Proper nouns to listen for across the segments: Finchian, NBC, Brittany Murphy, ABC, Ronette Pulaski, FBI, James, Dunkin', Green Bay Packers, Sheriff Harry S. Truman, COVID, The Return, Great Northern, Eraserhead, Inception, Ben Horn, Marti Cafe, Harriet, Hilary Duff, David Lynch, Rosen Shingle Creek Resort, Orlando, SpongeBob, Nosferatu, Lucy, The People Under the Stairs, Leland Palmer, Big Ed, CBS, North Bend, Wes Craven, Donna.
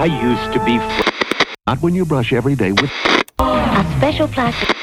I used to be... Not when you brush every day with... A special plastic...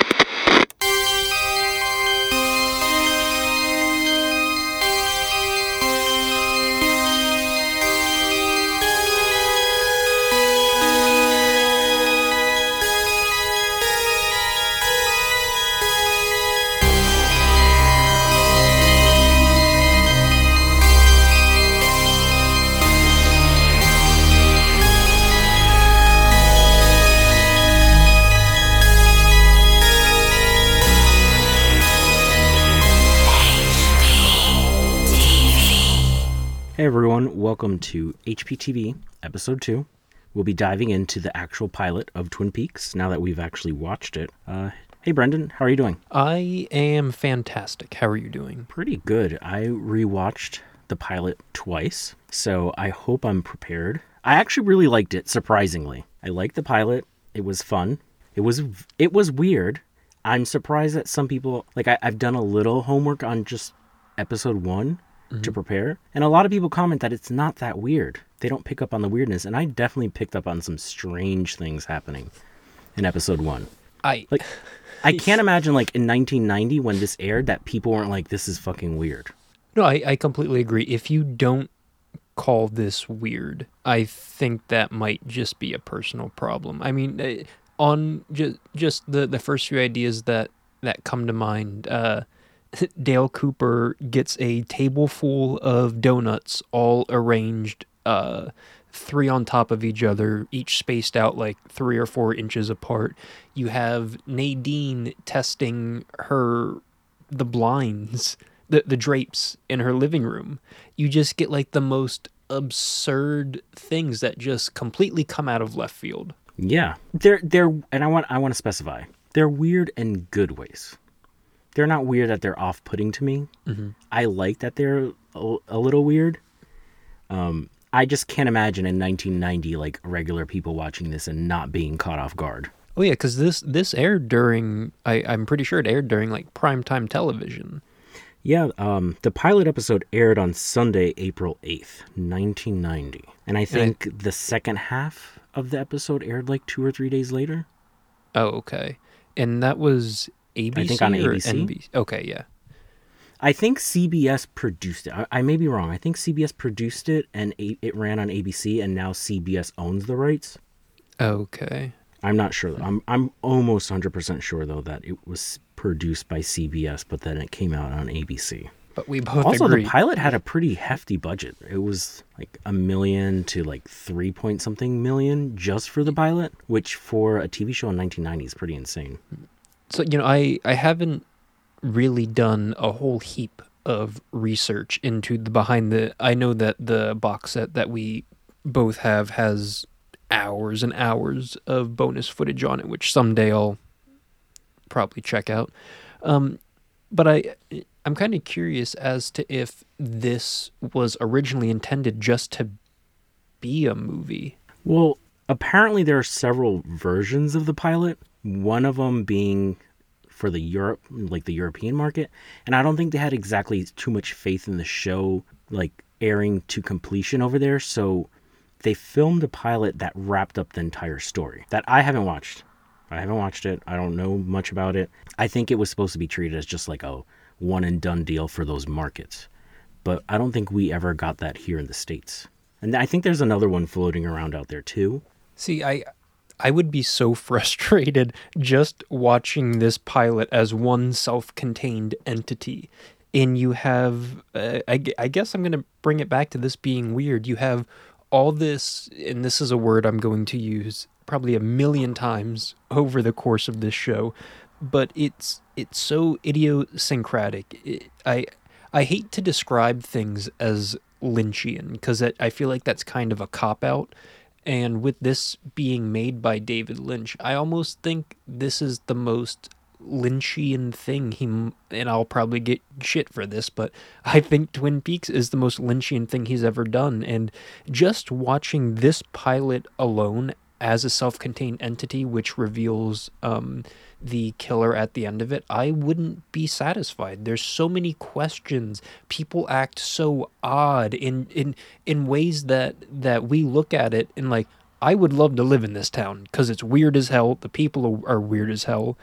Hey everyone, welcome to HPTV episode 2. We'll be diving into the actual pilot of Twin Peaks now that we've actually watched it. Hey Brendan, how are you doing? I am fantastic. How are you doing? Pretty good. I rewatched the pilot twice, so I hope I'm prepared. I actually really liked it, surprisingly. I liked the pilot. It was fun. It was weird. I'm surprised that some people, like I've done a little homework on just episode 1. Mm-hmm. To prepare. And a lot of people comment that it's not that weird. They don't pick up on the weirdness. And I definitely picked up on some strange things happening in episode 1. I can't imagine in 1990 when this aired that people weren't like, this is fucking weird. No, I completely agree. If you don't call this weird, I think that might just be a personal problem. I mean, on just the first few ideas that come to mind, Dale Cooper gets a table full of donuts all arranged, three on top of each other, each spaced out 3 or 4 inches apart. You have Nadine testing the blinds, the drapes in her living room. You just get the most absurd things that just completely come out of left field. Yeah. They're and I want to specify, they're weird in good ways. They're not weird that they're off-putting to me. Mm-hmm. I like that they're a little weird. I just can't imagine in 1990, regular people watching this and not being caught off guard. Oh, yeah, because this aired during... I'm pretty sure it aired during, primetime television. Yeah, the pilot episode aired on Sunday, April 8th, 1990. And I think the second half of the episode aired, 2 or 3 days later. Oh, okay. And that was... ABC, I think on ABC. NBC? Okay, yeah. I think CBS produced it. I may be wrong. I think CBS produced it, and it ran on ABC, and now CBS owns the rights. Okay. I'm not sure. I'm almost 100% sure, though, that it was produced by CBS, but then it came out on ABC. But we both agree. The pilot had a pretty hefty budget. It was $1 million to 3 point something million just for the pilot, which for a TV show in 1990 is pretty insane. So, I haven't really done a whole heap of research into the behind the... I know that the box set that we both have has hours and hours of bonus footage on it, which someday I'll probably check out. But I'm kind of curious as to if this was originally intended just to be a movie. Well, apparently there are several versions of the pilot. One of them being for the European market. And I don't think they had exactly too much faith in the show, airing to completion over there. So they filmed a pilot that wrapped up the entire story that I haven't watched. I haven't watched it. I don't know much about it. I think it was supposed to be treated as just a one and done deal for those markets. But I don't think we ever got that here in the States. And I think there's another one floating around out there too. See, I would be so frustrated just watching this pilot as one self-contained entity. And you have, I guess I'm going to bring it back to this being weird. You have all this, and this is a word I'm going to use probably 1 million times over the course of this show, but it's so idiosyncratic. I hate to describe things as Lynchian because I feel like that's kind of a cop-out. And with this being made by David Lynch, I almost think this is the most Lynchian thing and I'll probably get shit for this, but I think Twin Peaks is the most Lynchian thing he's ever done. And just watching this pilot alone as a self-contained entity, which reveals the killer at the end of it, I wouldn't be satisfied. There's so many questions. People act so odd in ways that we look at it and I would love to live in this town because it's weird as hell. The people are weird as hell.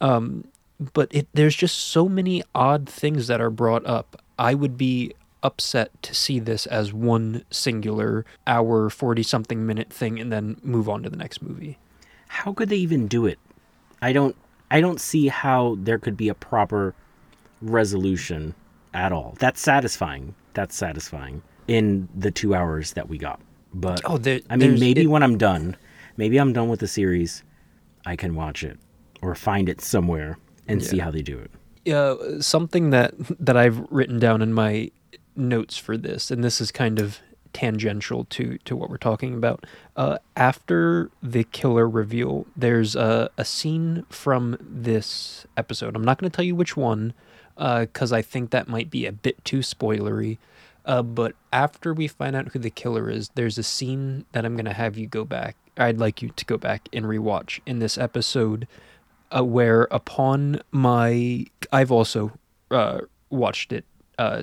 But there's just so many odd things that are brought up. I would be upset to see this as one singular hour, 40-something minute thing and then move on to the next movie. How could they even do it? I don't see how there could be a proper resolution at all. That's satisfying. In the 2 hours that we got. But when I'm done, maybe I'm done with the series, I can watch it or find it somewhere and see how they do it. Something that I've written down in my notes for this, and this is kind of tangential to what we're talking about. After the killer reveal, there's a scene from this episode. I'm not going to tell you which one because I think that might be a bit too spoilery. But after we find out who the killer is, there's a scene that I'm going to have you go back. I'd like you to go back and rewatch in this episode where upon my... I've also watched it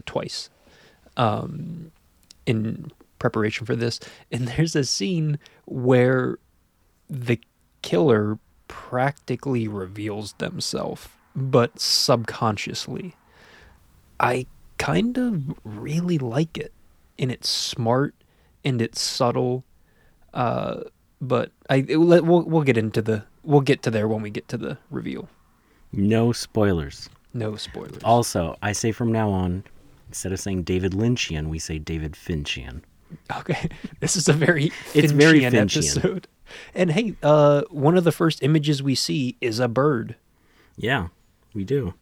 twice in preparation for this. And there's a scene where the killer practically reveals themselves, but subconsciously. I kind of really like it, and it's smart and it's subtle, but we'll get to there when we get to the reveal. No spoilers. Also, I say from now on, instead of saying David Lynchian, we say David Finchian. Okay, this is a very it's Finchian very Finchian episode. And hey, one of the first images we see is a bird. Yeah, we do.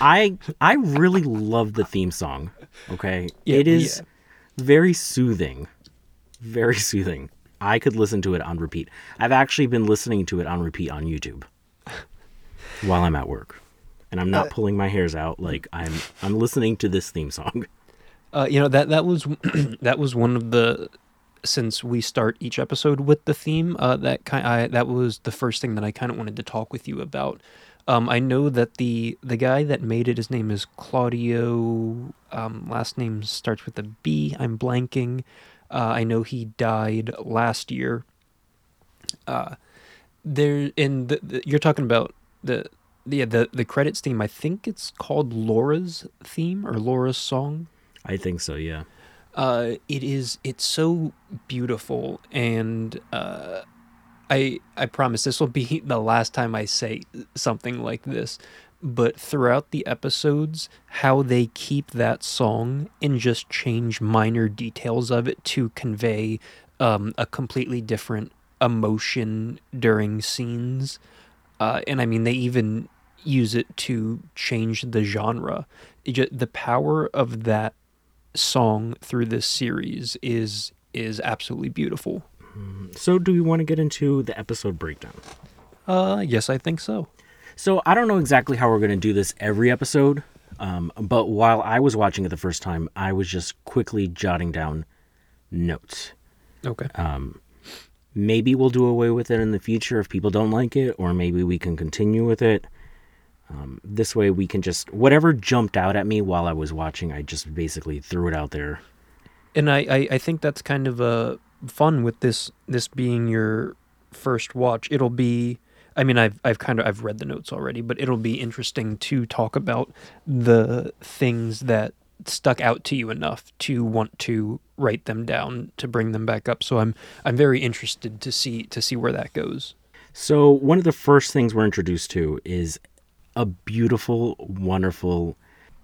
I really love the theme song, okay? Yeah, it is very soothing. Very soothing. I could listen to it on repeat. I've actually been listening to it on repeat on YouTube while I'm at work. And I'm not pulling my hairs out. Like, I'm listening to this theme song. That was that was one of the... Since we start each episode with the theme, that was the first thing that I kind of wanted to talk with you about. I know that the guy that made it, his name is Claudio. Last name starts with a B. I'm blanking. I know he died last year. You're talking about the credits theme. I think it's called Laura's theme or Laura's song. I think so. Yeah. It's so beautiful, and I promise this will be the last time I say something like this, but throughout the episodes, how they keep that song and just change minor details of it to convey a completely different emotion during scenes. And I mean, they even use it to change the genre. The power of that song through this series is absolutely beautiful. So do we want to get into the episode breakdown? Yes, I think so. So I don't know exactly how we're going to do this every episode, but while I was watching it the first time, I was just quickly jotting down notes. Okay. Maybe we'll do away with it in the future if people don't like it, or maybe we can continue with it. This way we can just, whatever jumped out at me while I was watching, I just basically threw it out there. And I think that's kind of fun with this being your first watch. It'll be, I mean, I've read the notes already, but it'll be interesting to talk about the things that stuck out to you enough to want to write them down, to bring them back up. So I'm very interested to see where that goes. So one of the first things we're introduced to is a beautiful, wonderful,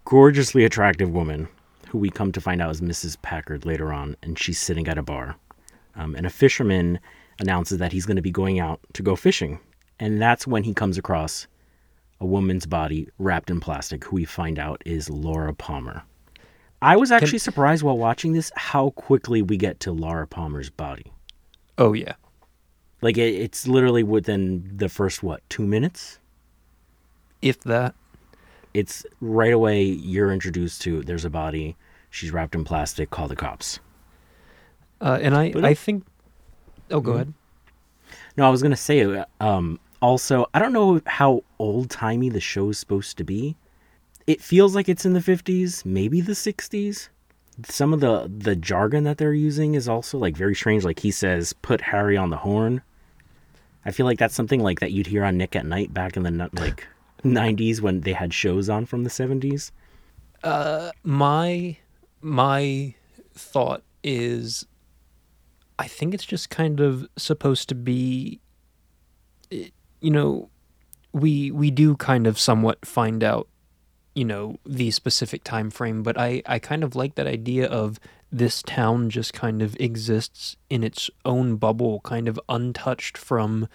gorgeously attractive woman who we come to find out is Mrs. Packard later on, and she's sitting at a bar. And a fisherman announces that he's going to be going out to go fishing. And that's when he comes across a woman's body wrapped in plastic, who we find out is Laura Palmer. I was actually surprised while watching this how quickly we get to Laura Palmer's body. Oh, yeah. Like, it's literally within the first, 2 minutes? If that. It's right away you're introduced to there's a body, she's wrapped in plastic, call the cops. Go ahead. No, I was going to say, also, I don't know how old-timey the show's supposed to be. It feels like it's in the 50s, maybe the 60s. some of the jargon that they're using is also like very strange. Like he says, "Put Harry on the horn." I feel like that's something like that you'd hear on Nick at Night back in the like 90s when they had shows on from the 70s. My thought is, I think it's just kind of supposed to be, you know, we do kind of somewhat find out, you know, the specific time frame, but I kind of like that idea of this town just kind of exists in its own bubble, kind of untouched from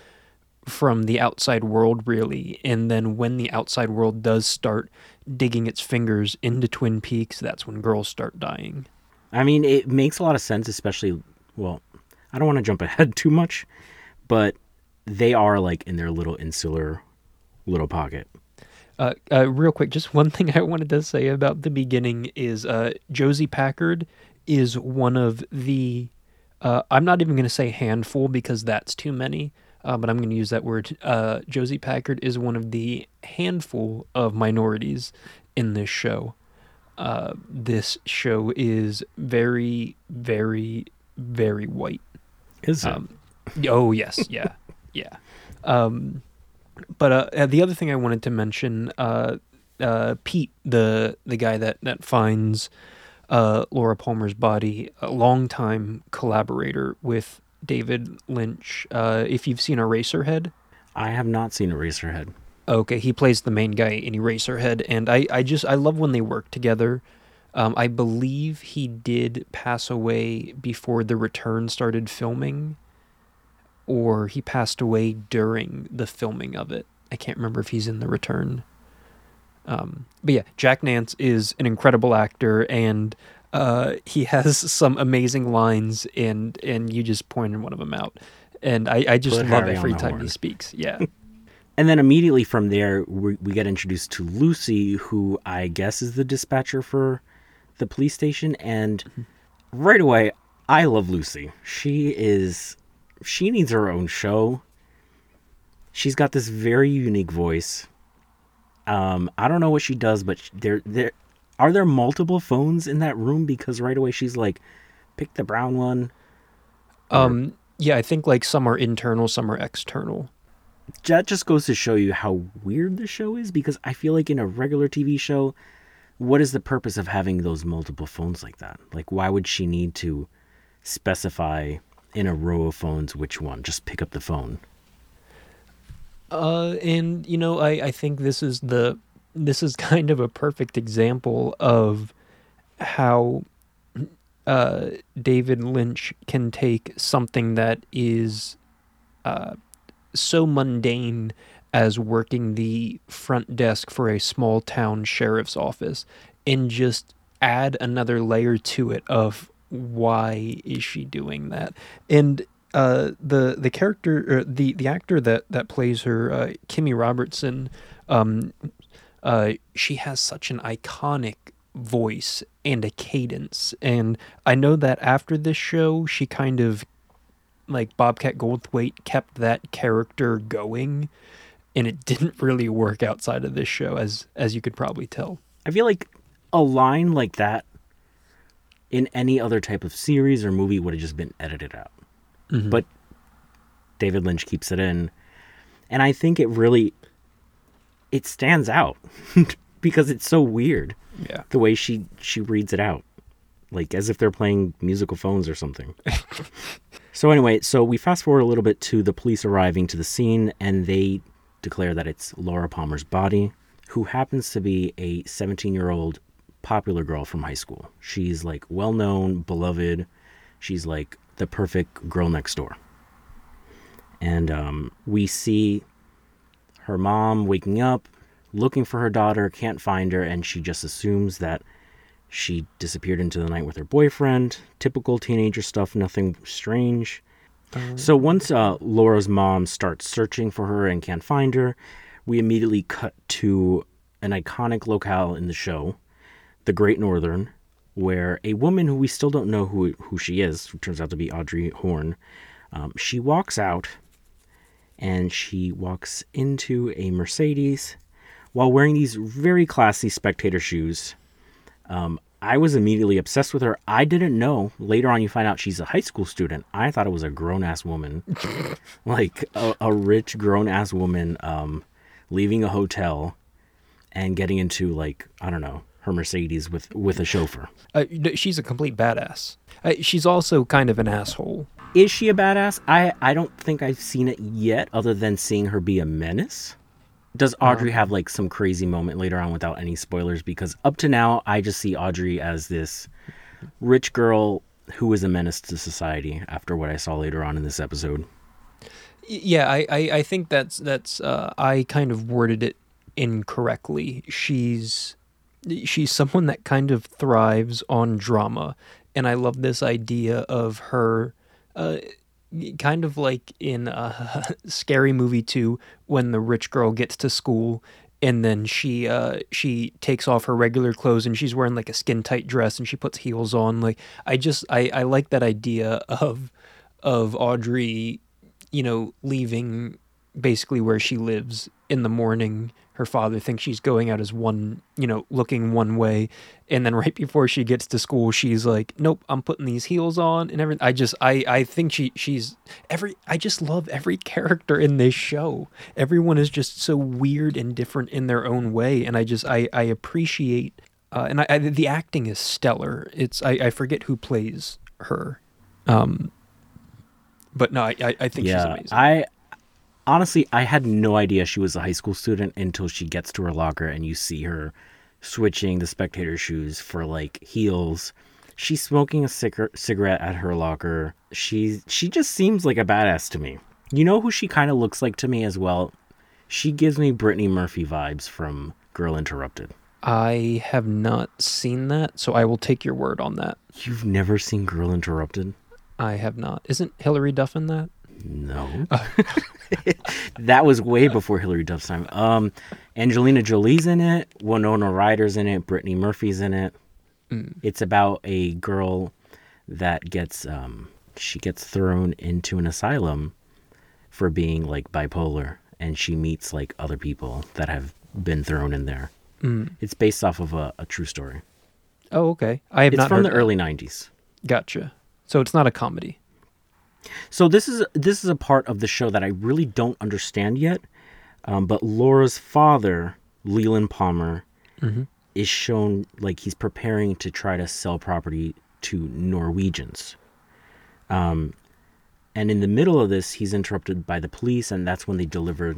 the outside world, really. And then when the outside world does start digging its fingers into Twin Peaks, that's when girls start dying. I mean, it makes a lot of sense, especially, well, I don't want to jump ahead too much, but they are like in their little insular little pocket. Real quick, just one thing I wanted to say about the beginning is Josie Packard is one of the, I'm not even going to say handful because that's too many, but I'm going to use that word. Josie Packard is one of the handful of minorities in this show. This show is very, very, very white. Is it? Oh, yes. Yeah. Yeah. But the other thing I wanted to mention, Pete, the guy that finds Laura Palmer's body, a longtime collaborator with David Lynch. If you've seen Eraserhead. I have not seen Eraserhead. Okay, he plays the main guy in Eraserhead, and I love when they work together. I believe he did pass away before The Return started filming. Or he passed away during the filming of it. I can't remember if he's in The Return. But yeah, Jack Nance is an incredible actor, and he has some amazing lines, and you just pointed one of them out. And I just love every time he speaks. Yeah. And then immediately from there, we get introduced to Lucy, who I guess is the dispatcher for the police station. And right away, I love Lucy. She needs her own show. She's got this very unique voice. I don't know what she does, but there are there multiple phones in that room? Because right away she's like, pick the brown one. Yeah, I think like some are internal, some are external. That just goes to show you how weird the show is, because I feel like in a regular TV show, what is the purpose of having those multiple phones like that? Like, why would she need to specify in a row of phones which one? Just pick up the phone. And you know, I think this is kind of a perfect example of how David Lynch can take something that is so mundane as working the front desk for a small town sheriff's office and just add another layer to it of why is she doing that? And the character, or the actor that plays her, Kimmy Robertson, she has such an iconic voice and a cadence. And I know that after this show, she kind of, like Bobcat Goldthwait, kept that character going, and it didn't really work outside of this show, as you could probably tell. I feel like a line like that in any other type of series or movie would have just been edited out. Mm-hmm. But David Lynch keeps it in. And I think it really, it stands out because it's so weird. Yeah. The way she reads it out, like as if they're playing musical phones or something. So anyway, so we fast forward a little bit to the police arriving to the scene, and they declare that it's Laura Palmer's body, who happens to be a 17-year-old popular girl from high school. She's like well-known, beloved. She's like the perfect girl next door. And we see her mom waking up, looking for her daughter, can't find her, and she just assumes that she disappeared into the night with her boyfriend. Typical teenager stuff, nothing strange. So once Laura's mom starts searching for her and can't find her, we immediately cut to an iconic locale in the show, the Great Northern, where a woman who we still don't know who she is, who turns out to be Audrey Horne, she walks out, and she walks into a Mercedes while wearing these very classy spectator shoes. I was immediately obsessed with her. I didn't know. Later on, you find out she's a high school student. I thought it was a grown-ass woman. Like, a rich, grown-ass woman leaving a hotel and getting into, like, I don't know, her Mercedes with a chauffeur. She's a complete badass. She's also kind of an asshole. Is she a badass? I don't think I've seen it yet, other than seeing her be a menace. Does Audrey have, like, some crazy moment later on without any spoilers? Because up to now, I just see Audrey as this rich girl who is a menace to society after what I saw later on in this episode. Yeah, I think that's I kind of worded it incorrectly. She's someone that kind of thrives on drama. And I love this idea of her... kind of like in Scary Movie 2, when the rich girl gets to school and then she takes off her regular clothes and she's wearing like a skin tight dress and she puts heels on. Like, I like that idea of Audrey, you know, leaving basically where she lives in the morning. Her father thinks she's going out as one, you know, looking one way. And then right before she gets to school, she's like, nope, I'm putting these heels on and everything. I think I just love every character in this show. Everyone is just so weird and different in their own way. And I appreciate, and the acting is stellar. It's, I forget who plays her. But no, I think she's amazing. Honestly, I had no idea she was a high school student until she gets to her locker and you see her switching the spectator shoes for, like, heels. She's smoking a cigarette at her locker. She just seems like a badass to me. You know who she kind of looks like to me as well? She gives me Brittany Murphy vibes from Girl Interrupted. I have not seen that, so I will take your word on that. You've never seen Girl Interrupted? I have not. Isn't Hilary Duff in that? No. That was way before Hilary Duff's time. Angelina Jolie's in it. Winona Ryder's in it. Brittany Murphy's in it. Mm. It's about a girl that gets thrown into an asylum for being, like, bipolar. And she meets, like, other people that have been thrown in there. Mm. It's based off of a true story. Oh, okay. It's from the early 90s. Gotcha. So it's not a comedy. So this is a part of the show that I really don't understand yet, but Laura's father, Leland Palmer, is shown like he's preparing to try to sell property to Norwegians. And in the middle of this, he's interrupted by the police, and that's when they deliver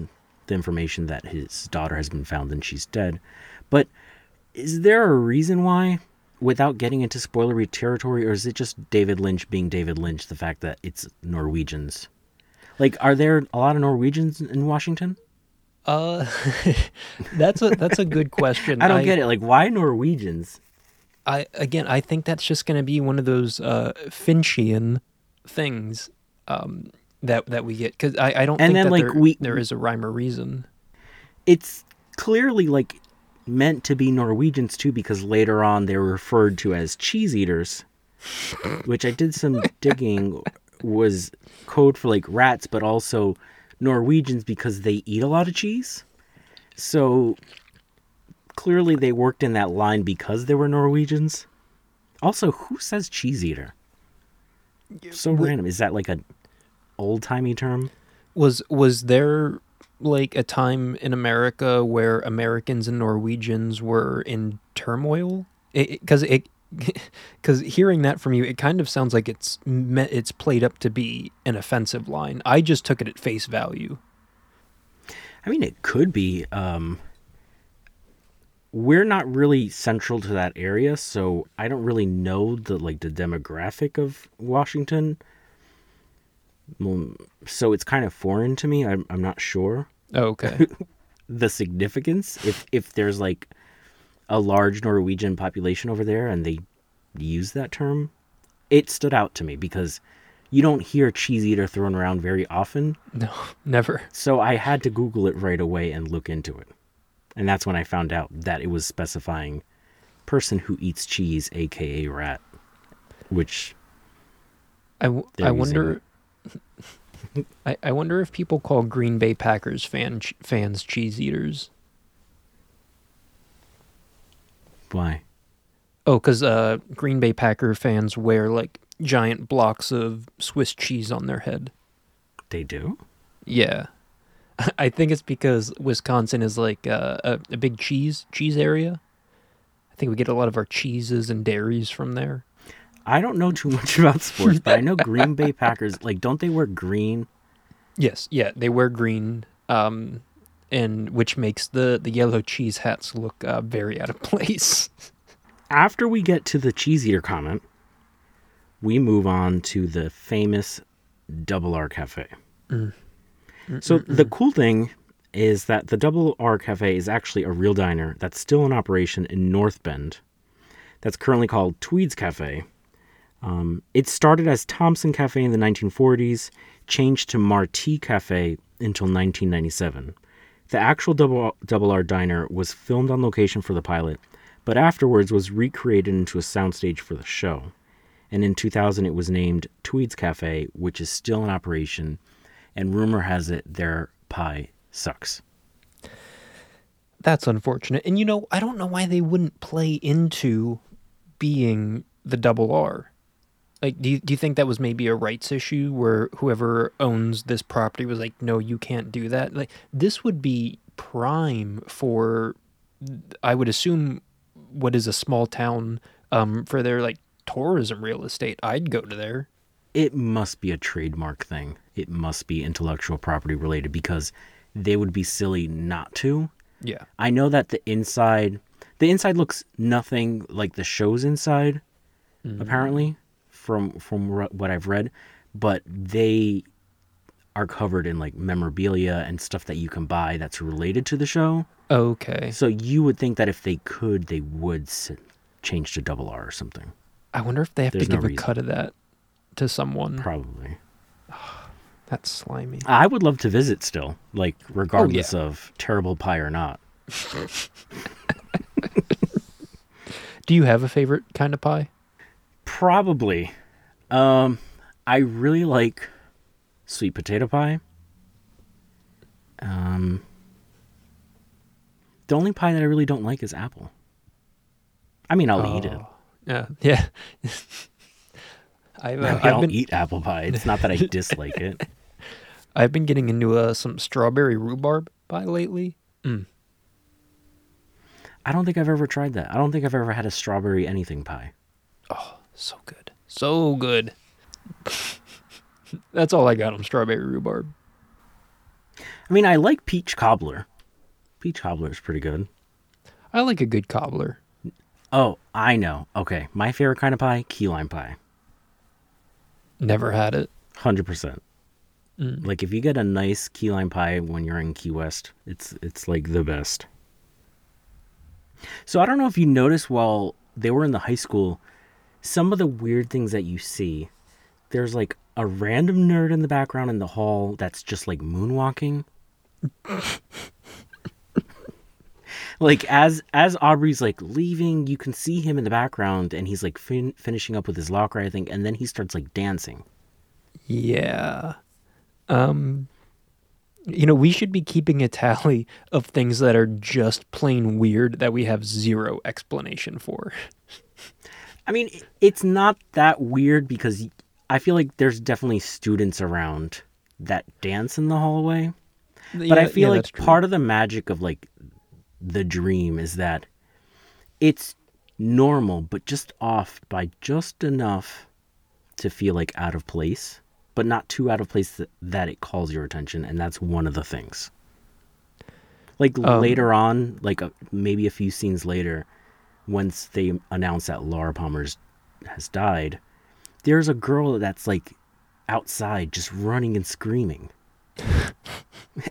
the information that his daughter has been found and she's dead. But is there a reason why? Without getting into spoilery territory, or is it just David Lynch being David Lynch, the fact that it's Norwegians? Like, are there a lot of Norwegians in Washington? That's a good question. I don't get it. Like, why Norwegians? I think that's just going to be one of those Finchian things that we get. Because I don't think there is a rhyme or reason. It's clearly, like... meant to be Norwegians too, because later on they were referred to as cheese eaters, which I did some digging was code for like rats, but also Norwegians because they eat a lot of cheese. So clearly they worked in that line because they were Norwegians. Also, who says cheese eater? So random. Is that like an old timey term? Was there like a time in America where Americans and Norwegians were in turmoil? Because hearing that from you, it kind of sounds like it's played up to be an offensive line. I just took it at face value. I mean, it could be. We're not really central to that area, so I don't really know the demographic of Washington. So it's kind of foreign to me. I'm not sure. Oh, okay. The significance, if there's like a large Norwegian population over there and they use that term, it stood out to me because you don't hear cheese eater thrown around very often. No, never. So I had to Google it right away and look into it. And that's when I found out that it was specifying person who eats cheese, aka rat, which I wonder... I wonder if people call Green Bay Packers fans cheese eaters. Why? Oh, because Green Bay Packer fans wear, like, giant blocks of Swiss cheese on their head. They do? Yeah. I think it's because Wisconsin is, like, a big cheese area. I think we get a lot of our cheeses and dairies from there. I don't know too much about sports, but I know Green Bay Packers, like, don't they wear green? Yes, yeah, they wear green, and which makes the yellow cheese hats look very out of place. After we get to the cheese eater comment, we move on to the famous Double R Cafe. Mm. So the cool thing is that the Double R Cafe is actually a real diner that's still in operation in North Bend. That's currently called Tweed's Cafe. It started as Thompson Cafe in the 1940s, changed to Marti Cafe until 1997. The actual Double R Diner was filmed on location for the pilot, but afterwards was recreated into a soundstage for the show. And in 2000, it was named Tweed's Cafe, which is still in operation, and rumor has it their pie sucks. That's unfortunate. And, you know, I don't know why they wouldn't play into being the Double R. Like, do you think that was maybe a rights issue where whoever owns this property was like, no, you can't do that? Like, this would be prime for, I would assume, what is a small town, for their, like, tourism real estate. I'd go to there. It must be a trademark thing. It must be intellectual property related because they would be silly not to. Yeah. I know that the inside looks nothing like the show's inside, apparently, from what I've read, but they are covered in, like, memorabilia and stuff that you can buy that's related to the show. Okay. So you would think that if they could, they would change to Double R or something. I wonder if they have There's to give no a reason. Cut of that to someone. Probably. That's slimy. I would love to visit still, like, regardless of terrible pie or not. Do you have a favorite kind of pie? Probably. I really like sweet potato pie. The only pie that I really don't like is apple. I mean, I'll eat it. Yeah. I don't eat apple pie. It's not that I dislike it. I've been getting into some strawberry rhubarb pie lately. Mm. I don't think I've ever tried that. I don't think I've ever had a strawberry anything pie. Oh, so good. So good. That's all I got on strawberry rhubarb. I mean, I like peach cobbler. Peach cobbler is pretty good. I like a good cobbler. Oh, I know. Okay. My favorite kind of pie, key lime pie. Never had it. 100%. Like, if you get a nice key lime pie when you're in Key West, it's like the best. So I don't know if you noticed while they were in the high school, some of the weird things that you see, there's, like, a random nerd in the background in the hall that's just, like, moonwalking. Like, as Aubrey's, like, leaving, you can see him in the background, and he's, like, finishing up with his locker, I think, and then he starts, like, dancing. Yeah. You know, we should be keeping a tally of things that are just plain weird that we have zero explanation for. I mean, it's not that weird because I feel like there's definitely students around that dance in the hallway. Yeah, but I feel like part of the magic of, like, the dream is that it's normal, but just off by just enough to feel, like, out of place. But not too out of place that it calls your attention, and that's one of the things. Like, later on, like, maybe a few scenes later, once they announce that Laura Palmer has died, there's a girl that's, like, outside just running and screaming.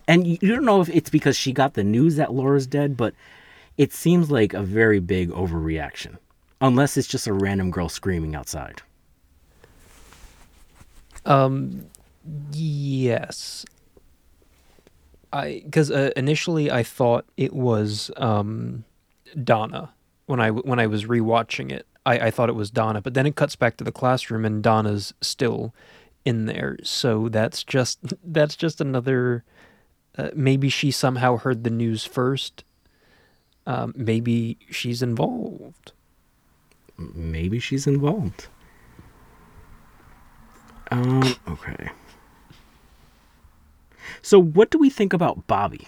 And you don't know if it's because she got the news that Laura's dead, but it seems like a very big overreaction. Unless it's just a random girl screaming outside. Yes. Because initially I thought it was Donna when I was rewatching it. I thought it was Donna, but then it cuts back to the classroom and Donna's still in there. So that's just another. Maybe she somehow heard the news first. Maybe she's involved. maybe she's involved. Okay. So what do we think about Bobby?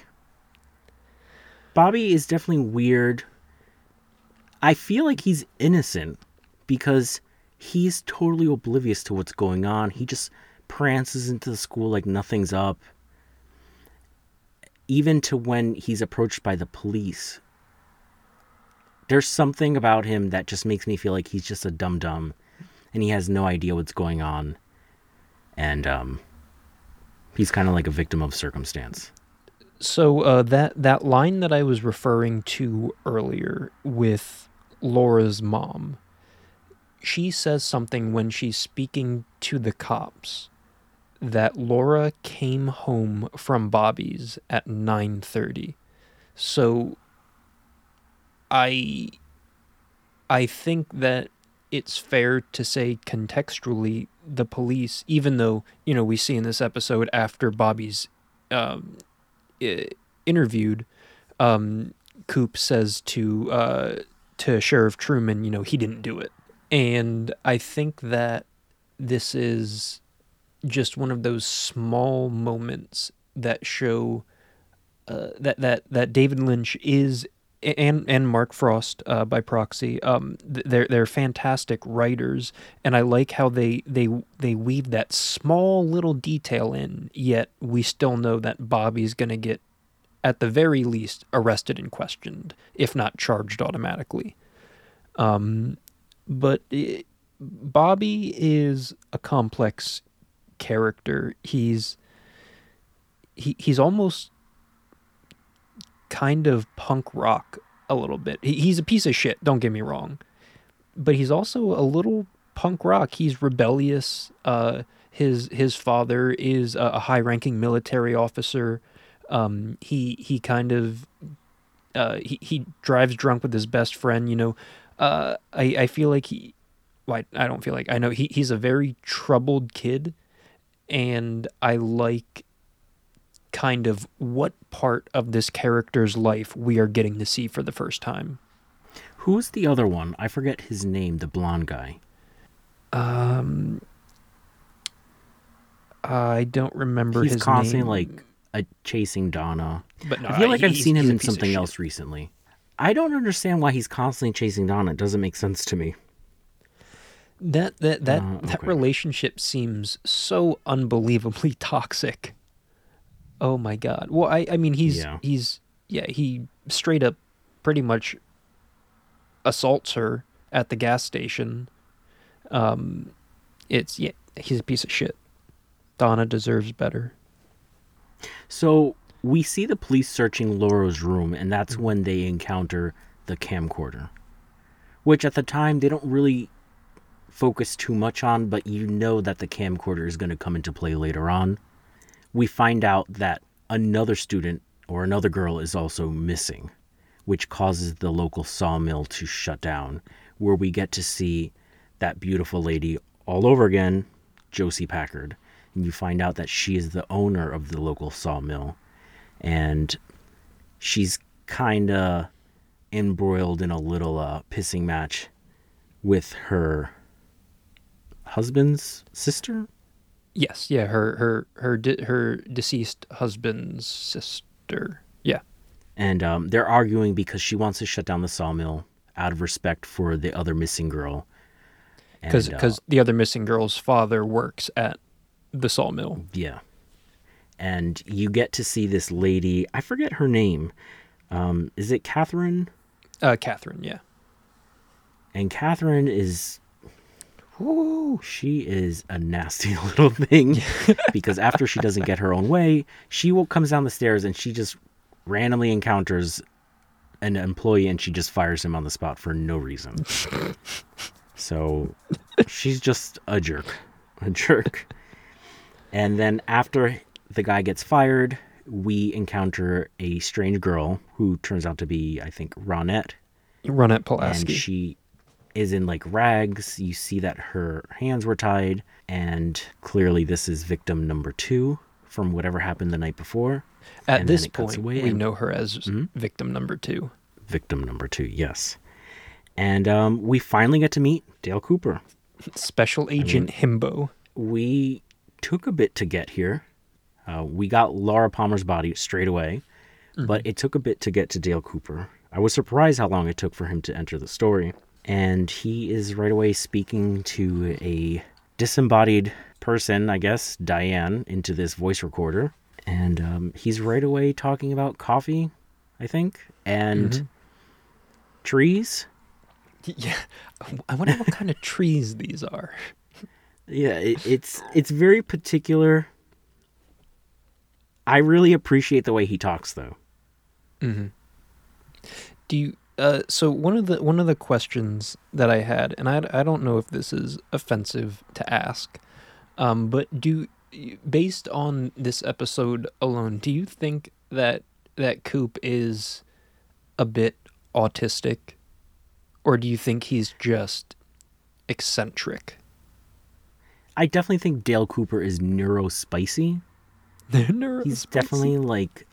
Bobby is definitely weird. I feel like he's innocent because he's totally oblivious to what's going on. He just prances into the school like nothing's up. Even to when he's approached by the police. There's something about him that just makes me feel like he's just a dum-dum. And he has no idea what's going on. And he's kind of like a victim of circumstance. So that line that I was referring to earlier with Laura's mom, she says something when she's speaking to the cops that Laura came home from Bobby's at 9:30. So I think that it's fair to say contextually the police, even though, you know, we see in this episode after Bobby's interviewed, Coop says to Sheriff Truman, you know, he didn't do it. And I think that this is just one of those small moments that show that David Lynch is, and Mark Frost by proxy, they're fantastic writers, and I like how they weave that small little detail in, yet we still know that Bobby's going to get, at the very least, arrested and questioned, if not charged automatically. But Bobby is a complex character. He's almost kind of punk rock a little bit. He's a piece of shit, don't get me wrong, but he's also a little punk rock. He's rebellious. His father is a high-ranking military officer. He drives drunk with his best friend, you know. I feel like he, well, I don't feel like, I know he's a very troubled kid, and I like kind of what part of this character's life we are getting to see for the first time. Who's the other one? I forget his name, the blonde guy. I don't remember his name. He's constantly like chasing Donna. But no, I feel like I've seen him in something else recently. I don't understand why he's constantly chasing Donna. It doesn't make sense to me. That relationship seems so unbelievably toxic. Oh my God. Well, I mean, he straight up pretty much assaults her at the gas station. He's a piece of shit. Donna deserves better. So we see the police searching Laura's room, and that's when they encounter the camcorder, which at the time they don't really focus too much on, but you know that the camcorder is going to come into play later on. We find out that another student or another girl is also missing, which causes the local sawmill to shut down, where we get to see that beautiful lady all over again, Josie Packard. And you find out that she is the owner of the local sawmill, and she's kind of embroiled in a little pissing match with her husband's sister. Yes, yeah, her deceased husband's sister, yeah. And they're arguing because she wants to shut down the sawmill out of respect for the other missing girl. Because the other missing girl's father works at the sawmill. Yeah. And you get to see this lady, I forget her name. Is it Catherine? Catherine, yeah. And Catherine is... Ooh, she is a nasty little thing, because after she doesn't get her own way, comes down the stairs and she just randomly encounters an employee and she just fires him on the spot for no reason. So she's just a jerk. And then after the guy gets fired, we encounter a strange girl who turns out to be, I think, Ronette Pulaski. And she is in like rags. You see that her hands were tied, and clearly this is victim number 2 from whatever happened the night before. At this point, we know her as victim number 2. Victim number 2, yes. And we finally get to meet Dale Cooper. Special Agent Himbo. We took a bit to get here. We got Laura Palmer's body straight away, but it took a bit to get to Dale Cooper. I was surprised how long it took for him to enter the story. And he is right away speaking to a disembodied person, I guess, Diane, into this voice recorder. And he's right away talking about coffee, I think, and trees. Yeah, I wonder what kind of trees these are. Yeah, it's very particular. I really appreciate the way he talks, though. Mm-hmm. Do you? So one of the questions that I had, and I don't know if this is offensive to ask, but based on this episode alone, do you think that Coop is a bit autistic? Or do you think he's just eccentric? I definitely think Dale Cooper is neurospicy. He's definitely like...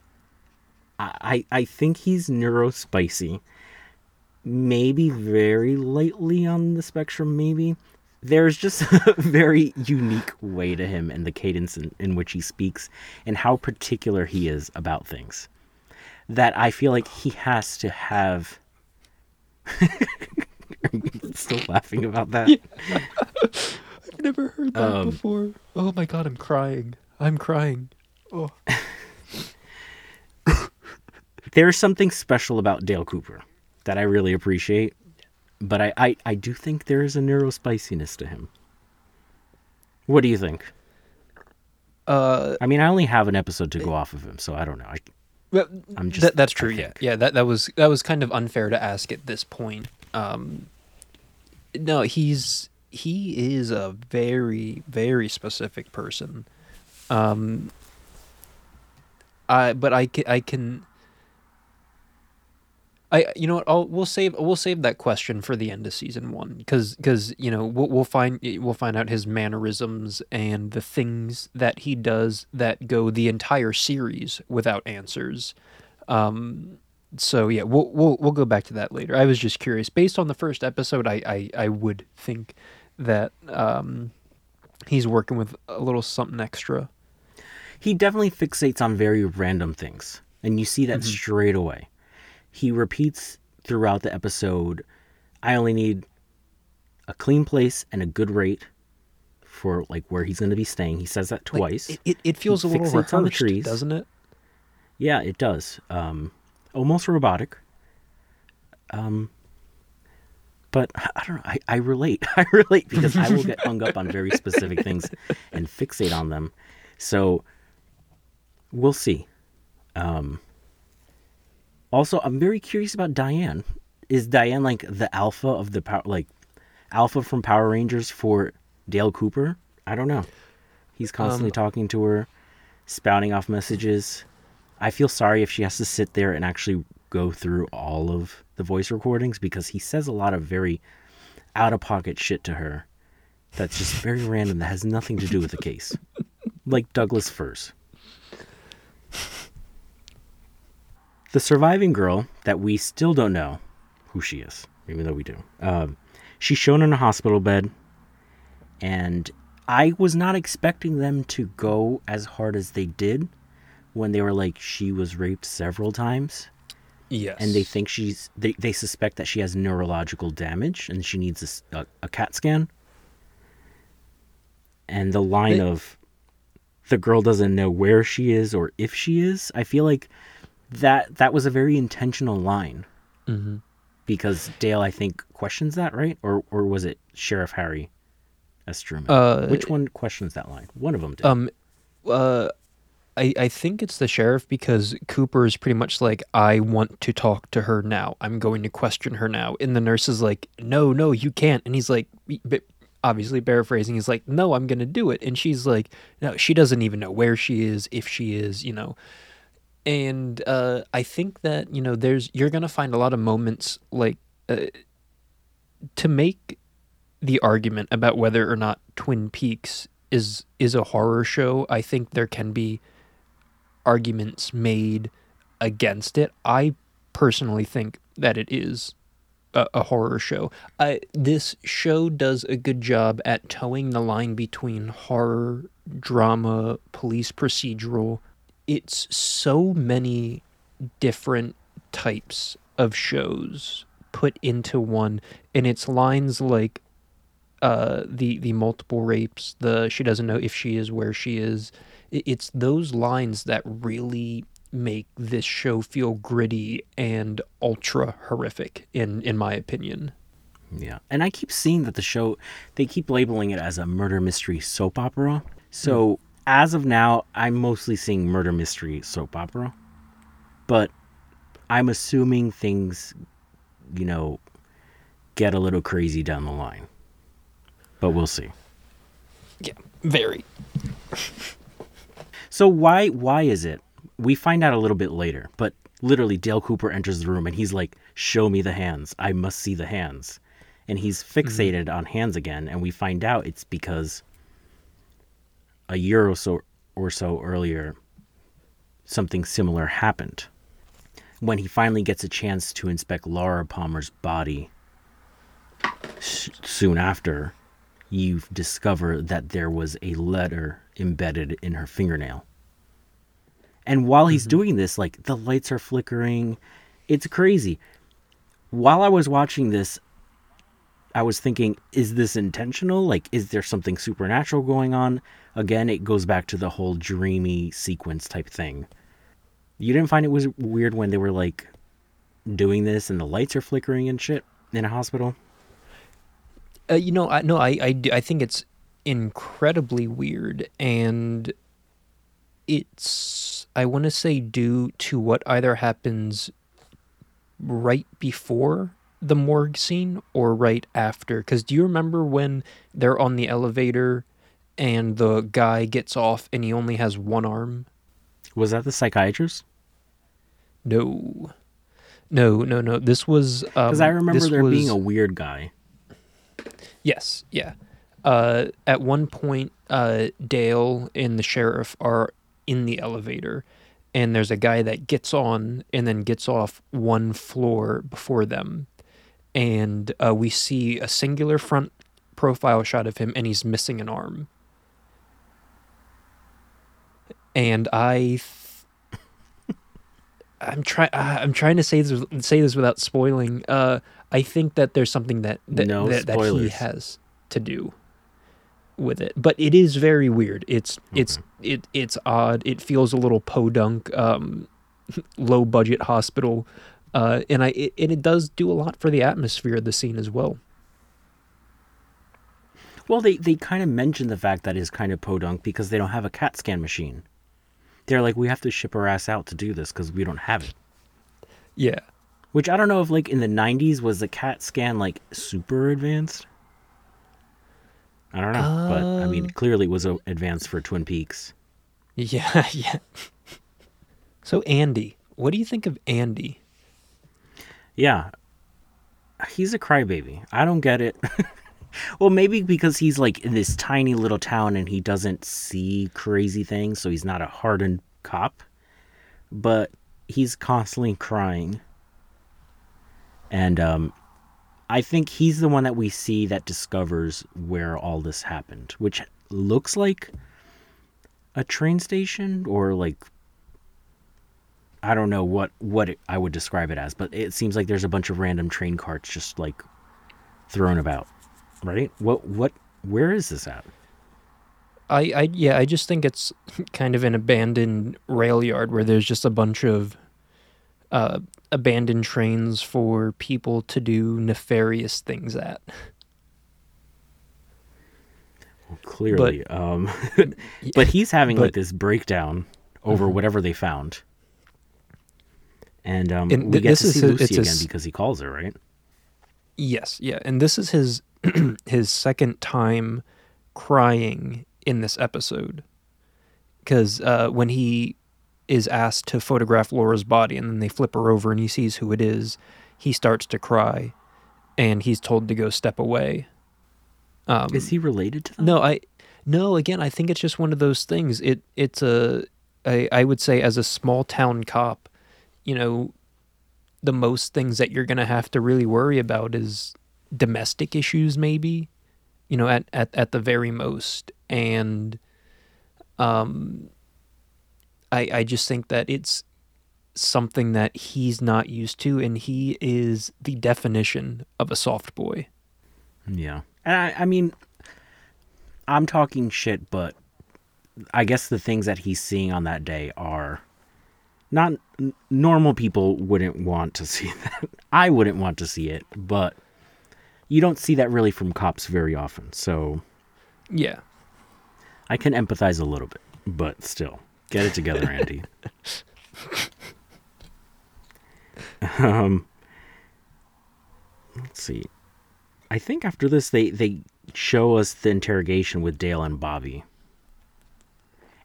I think he's neurospicy. Maybe very lightly on the spectrum, maybe. There's just a very unique way to him and the cadence in which he speaks and how particular he is about things. That I feel like he has to have... I'm still laughing about that. Yeah. I've never heard that before. Oh my god, I'm crying. Oh. There's something special about Dale Cooper that I really appreciate, but I do think there is a neurospiciness to him. What do you think? I mean, I only have an episode to go off of him, so I don't know. That's true. Yeah, yeah. That was kind of unfair to ask at this point. No, he is a very, very specific person. We'll save that question for the end of season one because you know we'll find out his mannerisms and the things that he does that go the entire series without answers. So yeah, we'll go back to that later. I was just curious. Based on the first episode, I would think that he's working with a little something extra. He definitely fixates on very random things, and you see that straight away. He repeats throughout the episode, I only need a clean place and a good rate for like where he's going to be staying. He says that twice. Like, it feels a little rehearsed, on the trees, doesn't it? Yeah, it does. Almost robotic. But I don't know. I relate. I relate because I will get hung up on very specific things and fixate on them. So we'll see. Also, I'm very curious about Diane. Is Diane like the alpha of the alpha from Power Rangers for Dale Cooper? I don't know. He's constantly talking to her, spouting off messages. I feel sorry if she has to sit there and actually go through all of the voice recordings because he says a lot of very out-of-pocket shit to her that's just very random, that has nothing to do with the case. Like Douglas Furs. The surviving girl that we still don't know who she is, even though we do. She's shown in a hospital bed, and I was not expecting them to go as hard as they did when they were like, she was raped several times. Yes. And they think they suspect that she has neurological damage and she needs a CAT scan. And the line of, the girl doesn't know where she is or if she is, I feel like... That was a very intentional line because Dale, I think, questions that, right? Or was it Sheriff Harry S. Truman? Which one questions that line? One of them did. I think it's the sheriff because Cooper is pretty much like, I want to talk to her now. I'm going to question her now. And the nurse is like, no, you can't. And he's like, obviously paraphrasing, he's like, no, I'm going to do it. And she's like, no, she doesn't even know where she is, if she is, you know. And I think that, you know, you're going to find a lot of moments like to make the argument about whether or not Twin Peaks is a horror show. I think there can be arguments made against it. I personally think that it is a horror show. This show does a good job at towing the line between horror, drama, police procedural. It's so many different types of shows put into one, and it's lines like the multiple rapes, the she doesn't know if she is where she is. It's those lines that really make this show feel gritty and ultra horrific, in my opinion. Yeah, and I keep seeing that the show, they keep labeling it as a murder mystery soap opera. So as of now, I'm mostly seeing murder mystery soap opera, but I'm assuming things, you know, get a little crazy down the line. But we'll see. Yeah, very. So why is it? We find out a little bit later, but literally Dale Cooper enters the room and he's like, show me the hands. I must see the hands. And he's fixated on hands again. And we find out it's because a year or so earlier, something similar happened. When he finally gets a chance to inspect Laura Palmer's body soon after, you discover that there was a letter embedded in her fingernail. And while he's doing this, like, the lights are flickering. It's crazy. While I was watching this, I was thinking, is this intentional? Like, is there something supernatural going on? Again, it goes back to the whole dreamy sequence type thing. You didn't find it was weird when they were, like, doing this and the lights are flickering and shit in a hospital? I think it's incredibly weird, and it's, I want to say, due to what either happens right before the morgue scene or right after. Because do you remember when they're on the elevator and the guy gets off and he only has one arm? Was that the psychiatrist? No. This was... Because I remember there being a weird guy. Yes, yeah. At one point, Dale and the sheriff are in the elevator, and there's a guy that gets on and then gets off one floor before them, and we see a singular front profile shot of him, and he's missing an arm. And I'm trying to say this without spoiling. I think that there's something that he has to do with it, but it is very weird. It's odd. It feels a little podunk, low budget hospital, and it does do a lot for the atmosphere of the scene as well. Well, they kind of mention the fact that it's kind of podunk because they don't have a CAT scan machine. They're like, we have to ship our ass out to do this because we don't have it. Yeah, which I don't know if, like, in the 90s was the CAT scan, like, super advanced. I don't know, but I mean, clearly it was advanced for Twin Peaks. Yeah, yeah. So Andy, what do you think of Andy? Yeah, he's a crybaby. I don't get it. Well, maybe because he's, like, in this tiny little town and he doesn't see crazy things, so he's not a hardened cop. But he's constantly crying. And I think he's the one that we see that discovers where all this happened, which looks like a train station, or like, I don't know what I would describe it as, but it seems like there's a bunch of random train carts just, like, thrown about, right? Where is this at? I just think it's kind of an abandoned rail yard where there's just a bunch of abandoned trains for people to do nefarious things at. Well, clearly, but he's having like this breakdown over whatever they found, and we get to see Lucy again because he calls her, right? Yes, yeah, and this is his his second time crying in this episode, because when he is asked to photograph Laura's body and then they flip her over and he sees who it is, he starts to cry and he's told to go step away. Is he related to them? No, I think it's just one of those things. It's I would say, as a small town cop, you know, the most things that you're going to have to really worry about is domestic issues, maybe, you know, at the very most. And I just think that it's something that he's not used to, and he is the definition of a soft boy. Yeah. And I mean, I'm talking shit, but I guess the things that he's seeing on that day are not normal people wouldn't want to see that. I wouldn't want to see it, but you don't see that really from cops very often. So yeah, I can empathize a little bit, but still, get it together, Andy. Let's see. I think after this, they show us the interrogation with Dale and Bobby.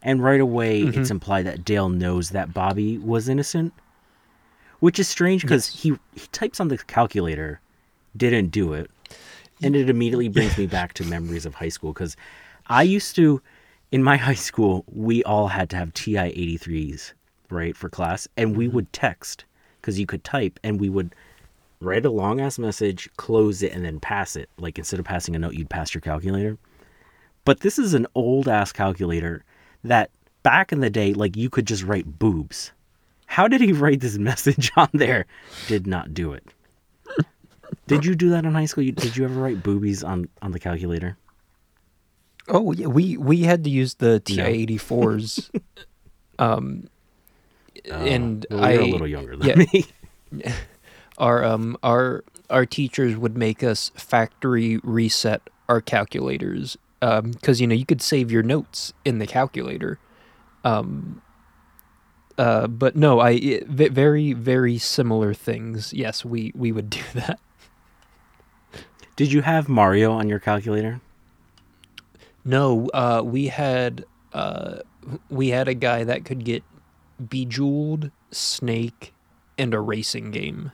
And right away, mm-hmm. It's implied that Dale knows that Bobby was innocent, which is strange because he types on the calculator, didn't do it. And it immediately brings me back to memories of high school, because I used to, in my high school, we all had to have TI 83s, right, for class. And we would text because you could type, and we would write a long-ass message, close it, and then pass it. Like, instead of passing a note, you'd pass your calculator. But this is an old-ass calculator that back in the day, like, you could just write boobs. How did he write this message on there? Did not do it. Did you do that in high school? Did you ever write boobies on the calculator? Oh, yeah. We had to use the TI-84s. And well, you're a little younger than me. Our teachers would make us factory reset our calculators, because, you know, you could save your notes in the calculator. But no, very, very similar things. Yes, we would do that. Did you have Mario on your calculator? No, we had a guy that could get Bejeweled, Snake, and a racing game.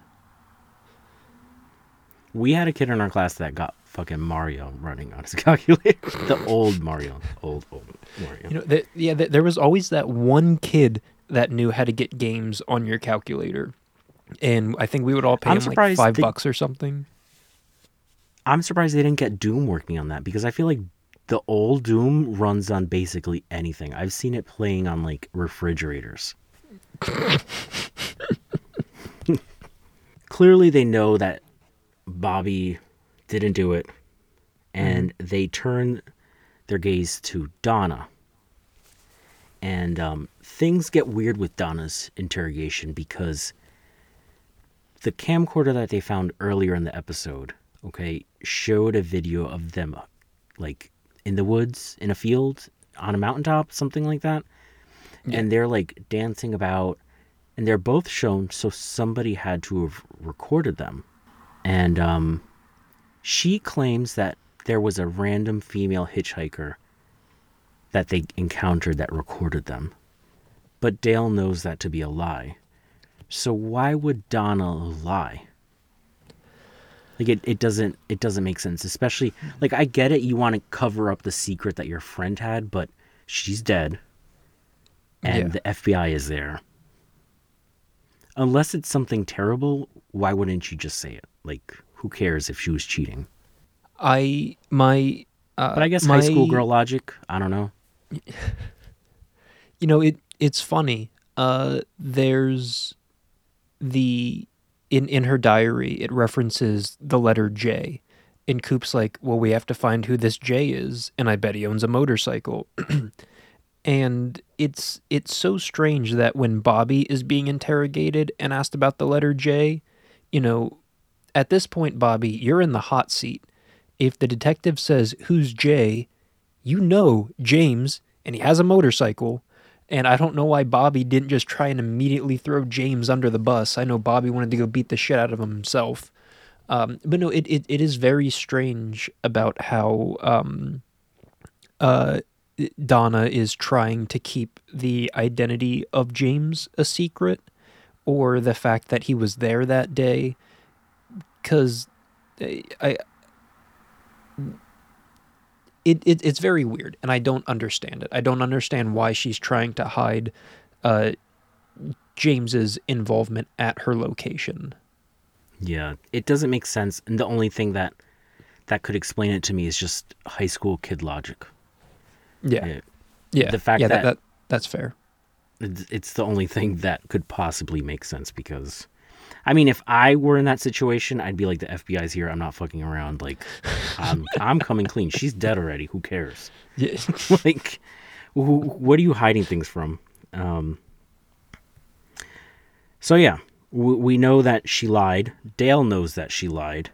We had a kid in our class that got fucking Mario running on his calculator. The old Mario. Old Mario. You know, there was always that one kid that knew how to get games on your calculator. And I think we would all pay him like $5 or something. I'm surprised they didn't get Doom working on that, because I feel like the old Doom runs on basically anything. I've seen it playing on, like, refrigerators. Clearly they know that Bobby didn't do it, and they turn their gaze to Donna. And things get weird with Donna's interrogation, because the camcorder that they found earlier in the episode, okay, showed a video of them, like, in the woods, in a field, on a mountaintop, something like that. Yeah. And they're, like, dancing about, and they're both shown, so somebody had to have recorded them. And she claims that there was a random female hitchhiker that they encountered that recorded them. But Dale knows that to be a lie. So why would Donna lie? Like, it doesn't make sense, especially, like, I get it, you want to cover up the secret that your friend had, but she's dead, and the FBI is there. Unless it's something terrible, why wouldn't you just say it? Like, who cares if she was cheating? But I guess high school girl logic, I don't know. You know, it's funny. There's the... In her diary, it references the letter J. And Coop's like, well, we have to find who this J is, and I bet he owns a motorcycle. And it's so strange that when Bobby is being interrogated and asked about the letter J, you know, at this point, Bobby, you're in the hot seat. If the detective says, who's J, you know James, and he has a motorcycle. And I don't know why Bobby didn't just try and immediately throw James under the bus. I know Bobby wanted to go beat the shit out of him himself. But no, it is very strange about how Donna is trying to keep the identity of James a secret, or the fact that he was there that day. Because It's very weird, and I don't understand it. I don't understand why she's trying to hide James's involvement at her location. Yeah, it doesn't make sense. And the only thing that could explain it to me is just high school kid logic. Yeah. The fact that's fair. It's the only thing that could possibly make sense because, I mean, if I were in that situation, I'd be like, the FBI's here. I'm not fucking around. Like, I'm coming clean. She's dead already. Who cares? Yeah. Like, what are you hiding things from? So yeah, we know that she lied. Dale knows that she lied,